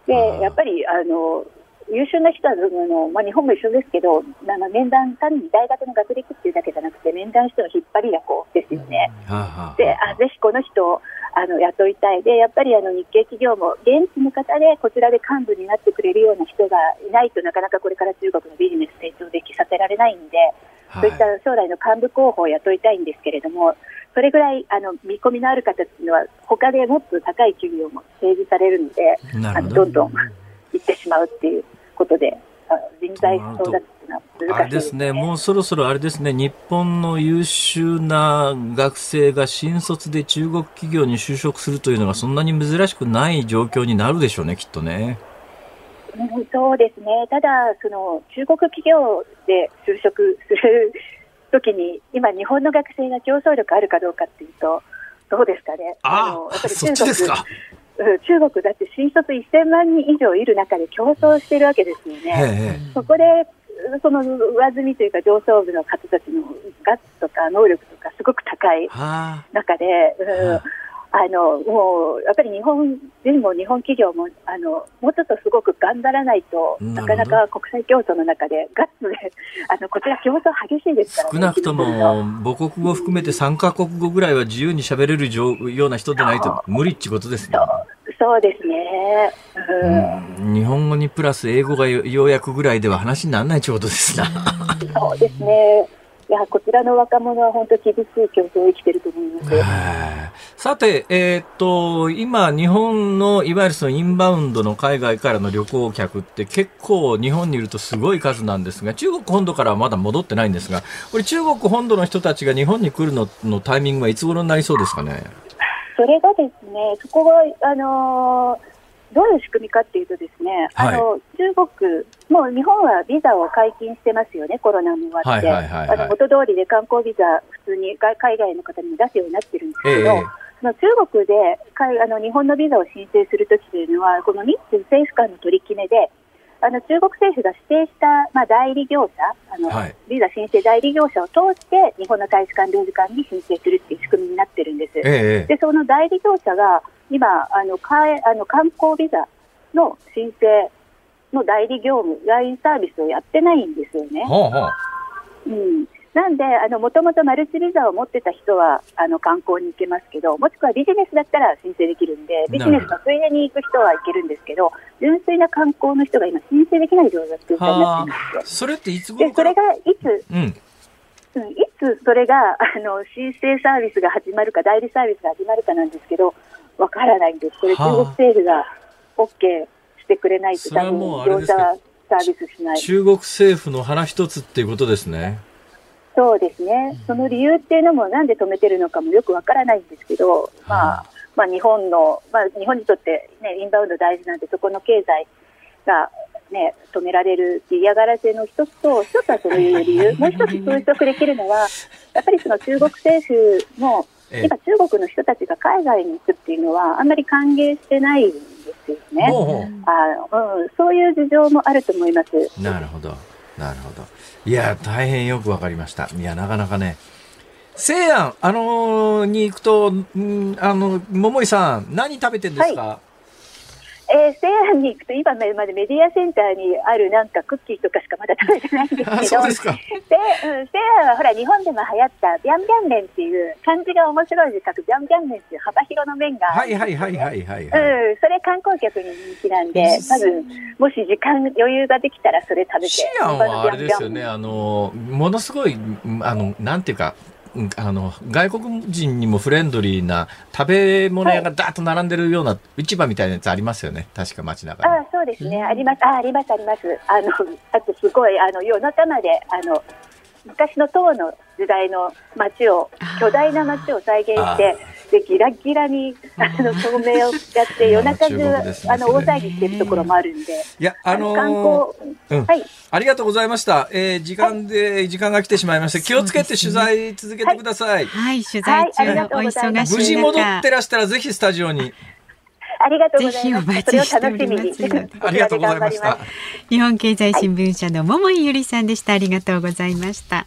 でやっぱりあの優秀な人はあの、まあ、日本も一緒ですけど、あの面談、単に大学の学歴っていうだけじゃなくて面談しての引っ張りだこですよね。であぜひこの人をあの雇いたい。でやっぱりあの日系企業も現地の方でこちらで幹部になってくれるような人がいないと、なかなかこれから中国のビジネス成長できさせられないんで、はい、そういった将来の幹部候補を雇いたいんですけれども、それぐらいあの見込みのある方というのは他でもっと高い給与も提示されるので、あのどんどん行ってしまうっていうことで、人材争奪あれですね、もうそろそろあれですね、日本の優秀な学生が新卒で中国企業に就職するというのがそんなに珍しくない状況になるでしょうね、きっとね。うん、そうですね。ただその中国企業で就職するときに今日本の学生が競争力あるかどうかっていうとどうですかね。ああ、あのやっぱり中国、そっちですか。中国だって新卒いっせんまんにん以上いる中で競争しているわけですよね。そこでその上積みというか上層部の方たちのガッツとか能力とかすごく高い中で、うん、あのもうやっぱり日本人も日本企業もあのもうちょっとすごく頑張らないとなかなか国際競争の中でガッツであのこちら競争激しいですから、ね、少なくとも母国語含めてさんかこくごぐらいは自由に喋れるような人でないと無理っちことですね。そうですね、うんうん、日本語にプラス英語がようやくぐらいでは話にならないちょうどですな。そうですね。いやこちらの若者は本当厳しい競争を生きていると思います。はさて、えー、っと今日本のいわゆるそのインバウンドの海外からの旅行客って結構日本にいるとすごい数なんですが、中国本土からはまだ戻ってないんですが、これ中国本土の人たちが日本に来る の, のタイミングはいつ頃になりそうですかね。それがですね、そこが、あのー、どういう仕組みかというとですね、はい、あの中国、もう日本はビザを解禁してますよね、コロナも終わって、はいはいはいはい、あの元通りで観光ビザ、普通に海外の方にも出すようになってるんですけど、えー、その中国であの日本のビザを申請するときというのは、この日中政府間の取り決めで、あの中国政府が指定した、まあ、代理業者あの、はい、ビザ申請代理業者を通して日本の大使館領事館に申請するっていう仕組みになってるんです、ええ、でその代理業者が今あのかあの観光ビザの申請の代理業務ラインサービスをやってないんですよね。ほうほう、うん、なんでもともとマルチビザを持ってた人はあの観光に行けますけど、もしくはビジネスだったら申請できるんで、ビジネスのついでに行く人は行けるんですけど、純粋な観光の人が今申請できない状態になっています。それっていつ頃からで、それがいつ、うんうん、いつそれがあの申請サービスが始まるか代理サービスが始まるかなんですけど、わからないんです。これ中国政府が OK してくれないと多分業者サービスしない。中国政府の腹一つっていうことですね。そうですね。その理由っていうのもなんで止めてるのかもよくわからないんですけど、まあ、まあ、日本の、まあ、日本にとって、ね、インバウンド大事なんで、そこの経済が、ね、止められるって嫌がらせの一つと、一つはそういう理由、もう一つ通則できるのは、やっぱりその中国政府も、今、中国の人たちが海外に行くっていうのは、あんまり歓迎してないんですよね。あの、うん、そういう事情もあると思います。なるほど、なるほど。いや、大変よくわかりました。いや、なかなかね。西安、あのー、に行くと、んあの桃井さん、何食べてるんですか？はい、えー、西安に行くと、今までメディアセンターにあるなんかクッキーとかしかまだ食べてないんですけど、そうですか。で、うん、西安はほら、日本でも流行ったビャンビャン麺っていう漢字が面白い字書くビャンビャン麺っていう幅広の麺が、はいはいはいはいはい、うん、それ観光客に人気なんで、多分もし時間余裕ができたらそれ食べて。西安はあれですよね、あのものすごい、あのなんていうか、あの外国人にもフレンドリーな食べ物屋がだーっと並んでるような市場みたいなやつありますよね、確か街中に。ああ、そうですね、うん、あります、ああります、あります。あのあとすごい、あの夜中まで、あの昔の唐の時代の街を、巨大な街を再現してで、ギラギラにあの照明をやって夜中中、ね、あの大騒ぎしてるところもあるんで、いや、あのー、観光、うん、はい、ありがとうございました、えー、時間で、はい、時間が来てしまいまして、気をつけて取材続けてください、はい、はい、取材中のお忙しい中、無事戻ってらしたらぜひスタジオにありがとうございます。ぜひお待ちしておりますので。ありがとうございました。日本経済新聞社の桃井ゆりさんでした。ありがとうございました。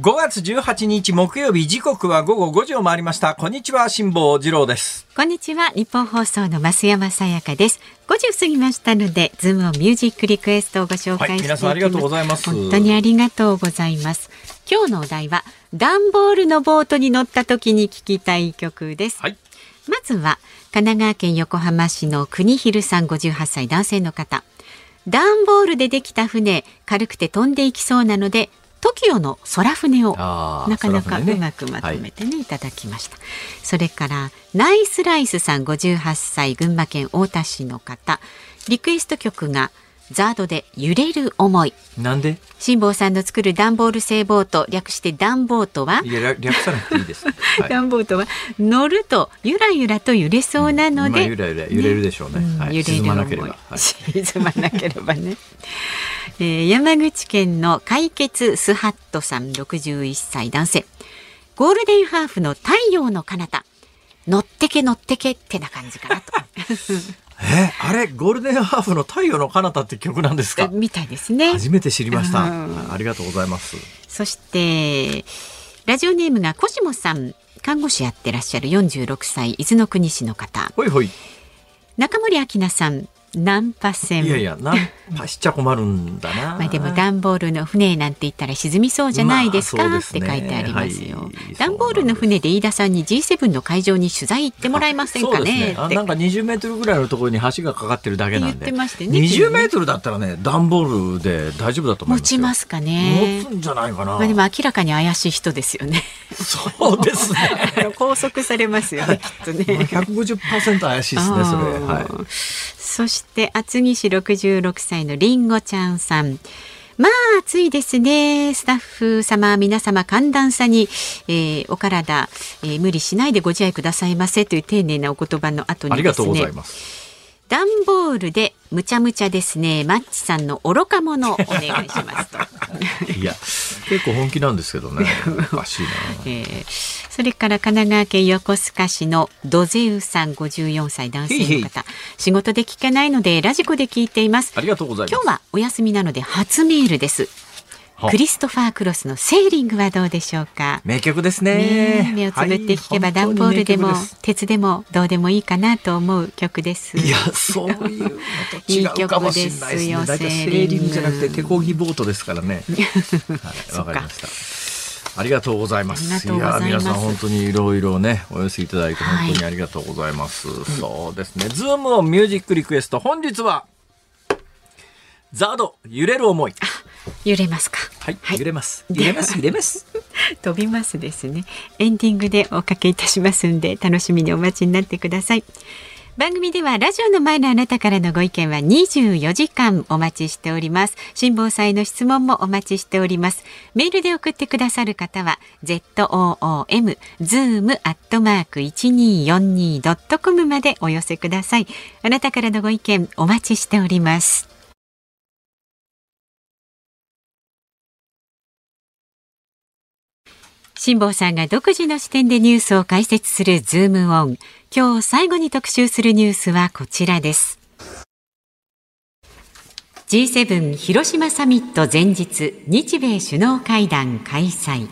ごがつじゅうはちにち木曜日、時刻は午後ごじを回りました。こんにちは、辛坊治郎です。こんにちは、日本放送の増山さやかです。ごじを過ぎましたので、ズームオンミュージックリクエストをご紹介していきます、はい、皆さんありがとうございます。本当にありがとうございます。今日のお題は段ボールのボートに乗った時に聞きたい曲です、はい。まずは神奈川県横浜市の国広さん、ごじゅうはっさい男性の方。段ボールでできた船、軽くて飛んでいきそうなのでトキオ の空船を、なかなかうまくまとめて、ね、いただきました、はい。それからナイスライスさん、ごじゅうはっさい群馬県太田市の方。リクエスト曲がザードで揺れる思い。なんで辛坊さんの作る段ボール製ボート、略して段ボートは、いや略さなくていいです、はい、段ボートは乗るとゆらゆらと揺れそうなので、うん、まあ、ゆらゆら揺れるでしょうね、うん、はい、揺れる思い、沈まなければ、はい、沈まなければねえー、山口県の解決スハットさん、ろくじゅういっさい男性。ゴールデンハーフの太陽の彼方、乗ってけ乗ってけってな感じかなとえ、あれゴールデンハーフの太陽の彼方って曲なんですか？みたいですね。初めて知りました、うん、ありがとうございます。そしてラジオネームがコシモさん、看護師やってらっしゃるよんじゅうろくさい伊豆の国市の方。ほいほい。中森明菜さん、ナンパ船。いやいや、ナンパしちゃ困るんだなまあでも段ボールの船なんて言ったら沈みそうじゃないですか、まあですね、って書いてありますよ、はい、段ボールの船で飯田さんに ジーセブン の会場に取材行ってもらえませんか ね, ねあ、なんかにじゅうメートルぐらいのところに橋がかかってるだけなんで、言ってました、ね、にじゅうメートルだったらね、段ボールで大丈夫だと思いますよ。持ちますかね。持つんじゃないかな、まあ、でも明らかに怪しい人ですよねそうですね拘束されますよねきっとね、まあ、ひゃくごじゅっパーセント 怪しいですねそれ、はい。そして厚木市ろくじゅうろくさいのりんごちゃんさん、まあ暑いですね。スタッフ様皆様、寒暖差に、えー、お体、えー、無理しないでご自愛くださいませという丁寧なお言葉の後にですね、ありがとうございます、段ボールでむちゃむちゃですね、マッチさんの愚か者お願いしますといや結構本気なんですけどね、おかしいな、えー、それから神奈川県横須賀市のドゼウさんごじゅうよんさい男性の方、へへ、仕事で聞けないのでラジコで聞いています。ありがとうございます。今日はお休みなので初メールです。クリストファー・クロスのセーリングはどうでしょうか。名曲です ね, ね目をつぶって聴けば段ボールでも鉄でもどうでもいいかなと思う曲です。いやそういうのと違うかもしれないですね。いい曲ですよ。だいたいセーリングじゃなくて手漕ぎボートですからねはい、わかりました。ありがとうございます。いや皆さん本当にいろいろねお寄せいただいて本当にありがとうございます、はい、そうですね、うん、ズームオンミュージックリクエスト、本日はザード揺れる思い。揺れますか。はい、はい、揺れます揺れます揺れます飛びますですね。エンディングでおかけいたしますんで楽しみにお待ちになってください。番組ではラジオの前のあなたからのご意見はにじゅうよじかんお待ちしております。辛坊さんへの質問もお待ちしております。メールで送ってくださる方は ズーム アットマーク いちにーよんにー ドットコム までお寄せください。あなたからのご意見お待ちしております。辛坊さんが独自の視点でニュースを解説するズームオン。今日最後に特集するニュースはこちらです。ジーセブン 広島サミット前日、日米首脳会談開催。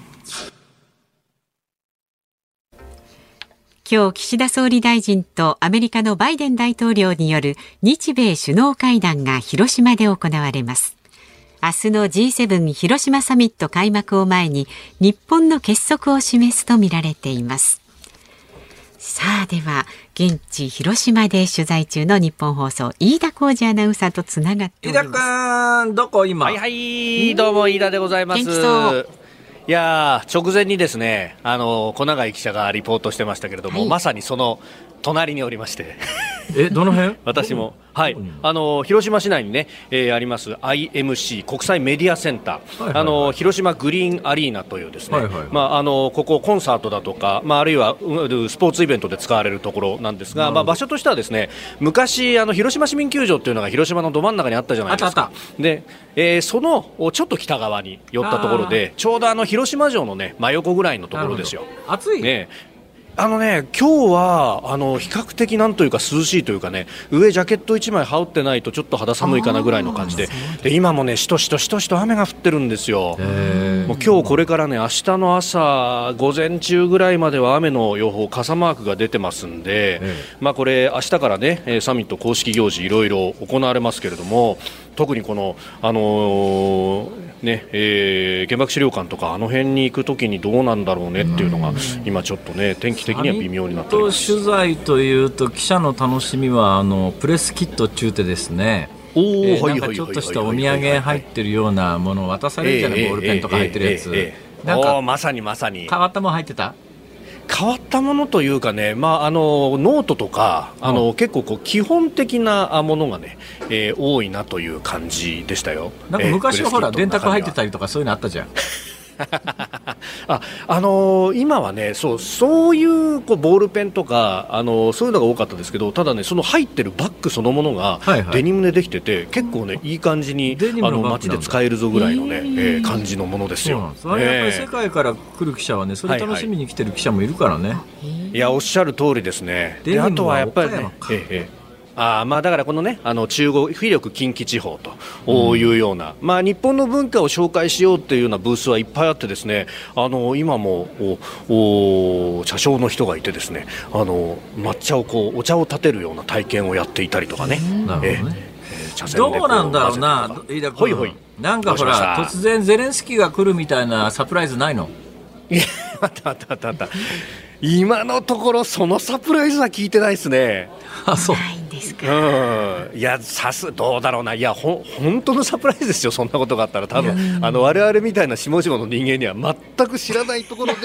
今日岸田総理大臣とアメリカのバイデン大統領による日米首脳会談が広島で行われます。明日の ジーセブン 広島サミット開幕を前に日本の結束を示すとみられています。さあでは現地広島で取材中の日本放送飯田浩司アナウンサーとつながっております。飯田君どこ今。はいはい、どうも飯田でございます。元気そう。いや直前にですねあの小永井記者がリポートしてましたけれども、はい、まさにその隣におりましてえどの辺私も、はい、あの広島市内に、ねえー、あります アイエムシー 国際メディアセンター、はいはいはい、あの広島グリーンアリーナというですね、はいはいはい、まあ、あのここコンサートだとか、まあ、あるいはスポーツイベントで使われるところなんですが、まあ、場所としてはですね昔あの広島市民球場というのが広島のど真ん中にあったじゃないですか。あったあった。で、えー、そのちょっと北側に寄ったところでちょうどあの広島城の、ね、真横ぐらいのところですよ。暑いねあのね、今日はあの比較的なんというか涼しいというかね、上ジャケットいちまい羽織ってないとちょっと肌寒いかなぐらいの感じ で, で今もねしとしとしとしと雨が降ってるんですよ。もう今日これからね明日の朝午前中ぐらいまでは雨の予報傘マークが出てますんで、まあ、これ明日からねサミット公式行事いろいろ行われますけれども、特にこの、あのーねえー、原爆資料館とかあの辺に行くときにどうなんだろうねっていうのが今ちょっとね天気的には微妙になっております。取材というと記者の楽しみはあのプレスキット中でですね、おえー、なんかちょっとしたお土産入ってるようなものを渡されるじゃない、ボールペンとか入ってるやつ、えーえーえーえー、なんかまさにまさに変わったもの入ってた。変わったものというかね、まあ、あのノートとかあの、うん、結構こう基本的なものがね、えー、多いなという感じでしたよ。なんか昔はほら電卓入ってたりとかそういうのあったじゃんあ、あのー、今はねそう、そういう、こうボールペンとか、あのー、そういうのが多かったですけど、ただねその入ってるバッグそのものが、はいはい、デニムでできてて結構ねいい感じにあの街で使えるぞぐらいのね、えー、感じのものですよ。そうなんです。あれやっぱり世界から来る記者はねそれ楽しみに来てる記者もいるからね、はいはい、いやおっしゃる通りですね。であとはやっぱりねあまあだからこのねあの中国広く近畿地方とこういうような、うんまあ、日本の文化を紹介しようというようなブースはいっぱいあってですね、あの今もおお茶商の人がいてですねあの抹茶をこうお茶を立てるような体験をやっていたりとかね、うんえー、茶筅でこうどうなんだろうな飯田君、ほいほいなんかほら突然ゼレンスキーが来るみたいなサプライズないのいやあったあったあったあった今のところそのサプライズは聞いてないですね。あそうですか。うん、いやさすどうだろうな、いやほ本当のサプライズですよ、そんなことがあったら多分、うん、あの我々みたいな下々の人間には全く知らないところで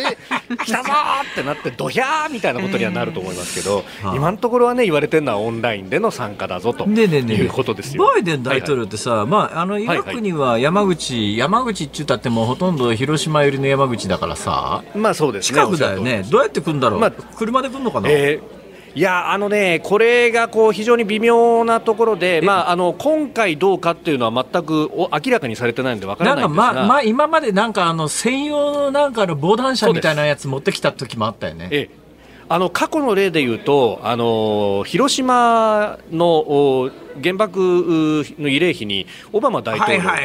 来たぞってなってドヒャーみたいなことにはなると思いますけど、うん、今のところはね言われてるのはオンラインでの参加だぞということですよ。ねえねえねえ、バイデン大統領ってさ、はいはい、まあ、あのイラクには山口、はいはい、山口って言ったってもうほとんど広島寄りの山口だからさ、まあそうですね、近くだよね。どうやって来るんだろう、まあ、車で来るのかな。えーいやあのね、これがこう非常に微妙なところで、まあ、あの今回どうかっていうのは全く明らかにされてないので分からないんですが、なんか、ままあ、今までなんかあの専用 の, なんかの防弾車みたいなやつ持ってきた時もあったよね。ええ、あの過去の例でいうと、あの広島の原爆の慰霊碑にオバマ大統領が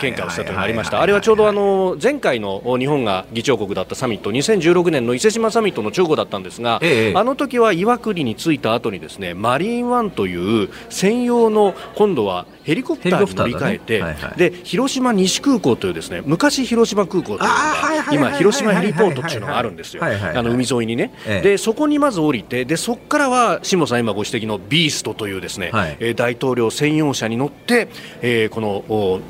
献花をしたというのがありました。あれはちょうどあの前回の日本が議長国だったサミット、にせんじゅうろくねんの伊勢志摩サミットの直後だったんですが、ええ、あの時は岩国に着いた後にですね、マリーンワンという専用の今度はヘリコプターに乗り換えて、ね、はいはい、で広島西空港というですね、昔広島空港というのが今広島ヘリポートというのがあるんですよ、あの海沿いにね、ええ、でそこにまず降りて、でそこからは下さん今ご指摘のビーストというですね、はい、えー、大大統領専用車に乗って、えー、この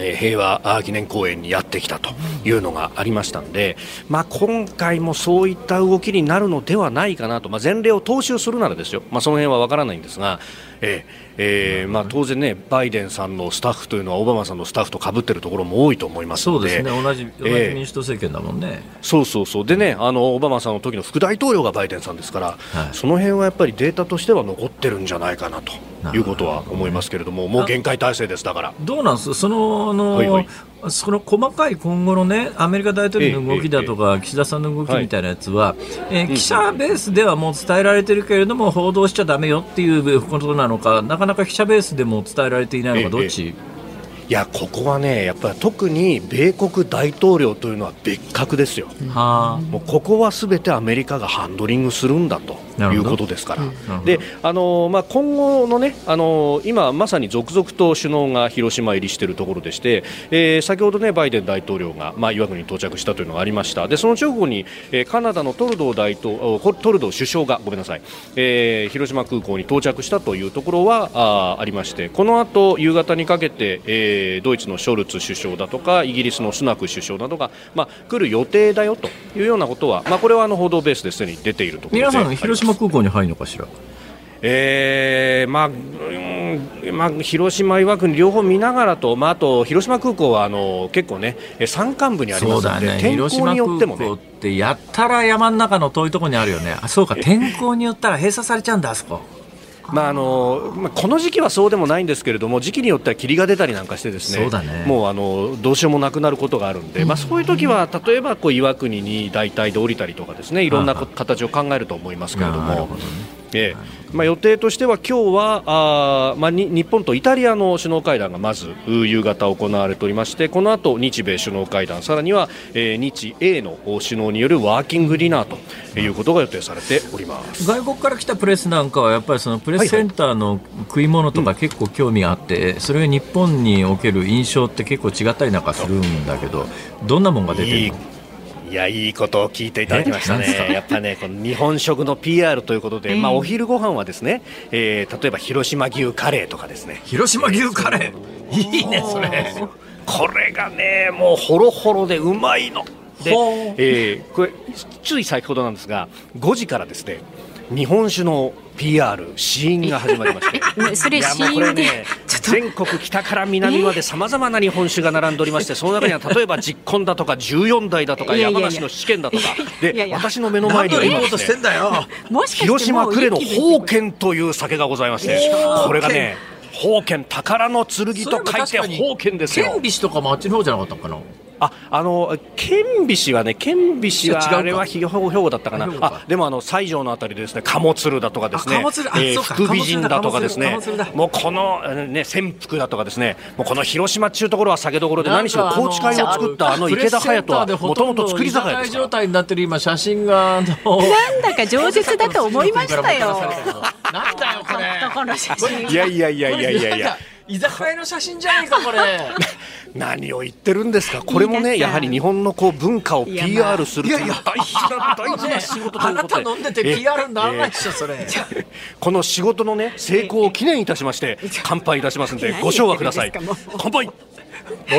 平和記念公園にやってきたというのがありましたので、まあ、今回もそういった動きになるのではないかなと、まあ、前例を踏襲するならですよ、まあ、その辺は分からないんですが、えーえーまあ、当然ね、バイデンさんのスタッフというのはオバマさんのスタッフと被っているところも多いと思いますので、そうですね、同じ、同じ民主党政権だもんね、えー、そうそうそう、でね、あのオバマさんの時の副大統領がバイデンさんですから、はい、その辺はやっぱりデータとしては残ってるんじゃないかなということは思いますけれども、もう限界体制です。だからどうなんですか、その、あの、はいはい、その細かい今後のね、アメリカ大統領の動きだとか、ええ、岸田さんの動きみたいなやつは、はい、えー、記者ベースではもう伝えられてるけれども報道しちゃダメよっていうことなのか、なかなか記者ベースでも伝えられていないのか、どっち、ええ、いやここはね、やっぱり特に米国大統領というのは別格ですよ、はもうここはすべてアメリカがハンドリングするんだということですから。で、あの、まあ、今後のね、あの今まさに続々と首脳が広島入りしているところでして、えー、先ほどねバイデン大統領が、まあ、岩国に到着したというのがありました。でその直後に、えー、カナダのトルドー大統トルドー首相がごめんなさい、えー、広島空港に到着したというところは あ, ありまして、この後夕方にかけて、えー、ドイツのショルツ首相だとかイギリスのスナク首相などが、まあ、来る予定だよというようなことは、まあ、これはあの報道ベースですでに出ているところで、皆さん広島空港に入るのかしら。えーまあうんまあ、広島、岩国両方見ながらと、まあ、あと広島空港はあの結構ね山間部にありますので、ね、天候によってもね、広島空港ってやったら山の中の遠いところにあるよね。あ、そうか、天候によったら閉鎖されちゃうんだあそこ。まああのまあ、この時期はそうでもないんですけれども、時期によっては霧が出たりなんかしてですね、そうだね、もうあのどうしようもなくなることがあるんで、まあ、そういう時は例えばこう岩国に代替で降りたりとかですね、いろんな形を考えると思いますけれども、えーまあ、予定としては今日はあ、まあ、に日本とイタリアの首脳会談がまず夕方行われておりまして、この後日米首脳会談、さらには、えー、日英の首脳によるワーキングディナーということが予定されております。外国から来たプレスなんかはやっぱりそのプレスセンターの食い物とか結構興味があって、はいはい、うん、それが日本における印象って結構違ったりなんかするんだけど、どんなもんが出てるの？いいいやいいことを聞いていただきましたね。やっぱね、この日本食の ピーアール ということで、まあ、お昼ご飯はですね、えー、例えば広島牛カレーとかですね。広島牛カレー、いいねそれ。これがねもうホロホロでうまいので、えー、これつい先ほどなんですがごじからですね日本酒の ピーアール 試飲が始まりましてそれ試飲で全国北から南までさまざまな日本酒が並んでおりまして、その中には例えば実婚だとかじゅうよんだいだとか山梨の試験だとかで、私の目の前には今広島呉の宝剣という酒がございまして、これがね宝剣宝の剣と書いて宝剣ですよ。剣菱とかもあっちの方じゃなかったかな。あ、あの剣菱はね、剣菱はあれは兵庫だったかな。あ、でもあの西条のあたりでですね、鴨鶴だとかですね、えー、福美人だとかですね、もうこのね潜伏だとかですね、もうこの広島中ところは酒どころで、何しろ高知会を作ったあの池田隼人はもともと作り酒屋ですから。状態になってる今写真がなんだか饒舌だと思いましたよ。なんだよこれ。いやいやいやいやいやいや。居酒屋の写真じゃないかこれ何を言ってるんですか。これもねやはり日本のこう文化を ピーアール するという大事な大事な仕事ということで、あなた飲んでて ピーアール にならないでしょそれ。この仕事のね成功を記念いたしまして乾杯いたしますんでご唱和ください。乾杯。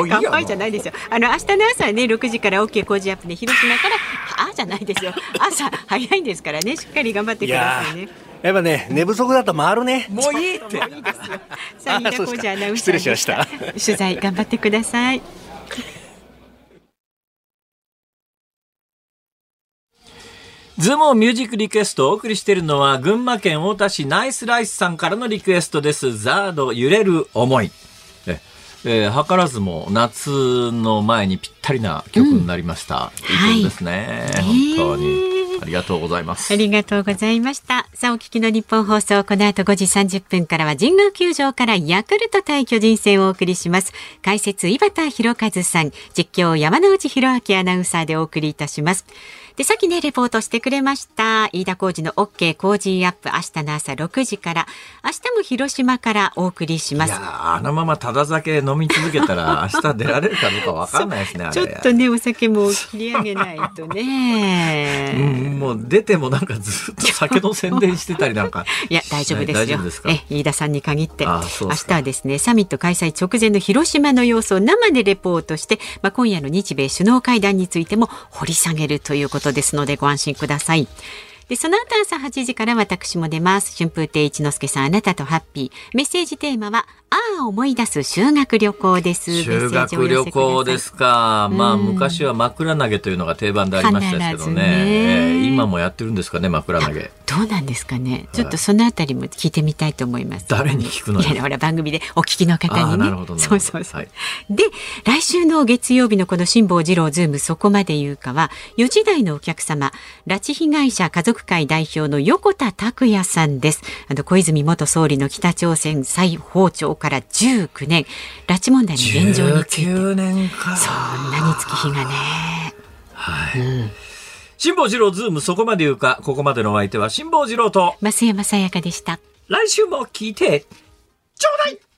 乾杯じゃないですよ。あの明日の朝ねろくじから OK 工事アップで広島からあじゃないですよ。朝早いですからねしっかり頑張ってくださいね。やっぱね寝不足だと回るね。もういいって。いいですよ。さあ飯田浩司アナウンサーでした。失礼しました。取材頑張ってください。ズームミュージックリクエストをお送りしているのは群馬県太田市ナイスライスさんからのリクエストです。ザード揺れる思い。えー、図らずも夏の前にぴったりな曲になりました。いい曲ですね。本当に。ありがとうございます。ありがとうございました。さあお聞きの日本放送、この後ごじさんじゅっぷんからは神宮球場からヤクルト対巨人戦をお送りします。解説井端弘和さん、実況山内博明アナウンサーでお送りいたします。で、さっきね、レポートしてくれました。飯田浩司の OK 工事アップ、明日の朝ろくじから、明日も広島からお送りします。いやー、あのままただ酒飲み続けたら、明日出られるかどうかわかんないですね、あれ。ちょっとね、お酒も切り上げないとね。うん、もう出てもなんかずっと酒の宣伝してたりなんか。いや、大丈夫ですよ。大丈夫ですか。え、飯田さんに限って。あ、そうですか。明日はですね、サミット開催直前の広島の様子を生でレポートして、まあ、今夜の日米首脳会談についても掘り下げるということですのでご安心ください。でその後朝はちじから私も出ます。春風亭一之輔さん、あなたとハッピー。メッセージテーマはああ思い出す修学旅行です。修学旅行ですか、うん、まあ昔は枕投げというのが定番でありましたけど ね, ね、えー、今もやってるんですかね枕投げ。どうなんですかね、はい、ちょっとそのあたりも聞いてみたいと思います。誰に聞くのよ。いやほら番組でお聞きの方にね。なるほどそうそうそう、はい、で来週の月曜日のこの辛坊治郎ズームそこまで言うかはよじ台のお客様、拉致被害者家族会代表の横田拓也さんです。あの小泉元総理の北朝鮮再訪朝からじゅうきゅうねん、拉致問題の現状について。じゅうきゅうねんか。そんなに月日がね。はい。うん、辛坊治郎ズームそこまで言うか。ここまでのお相手は辛坊治郎と増山さやかでした。来週も聞いてちょうだい。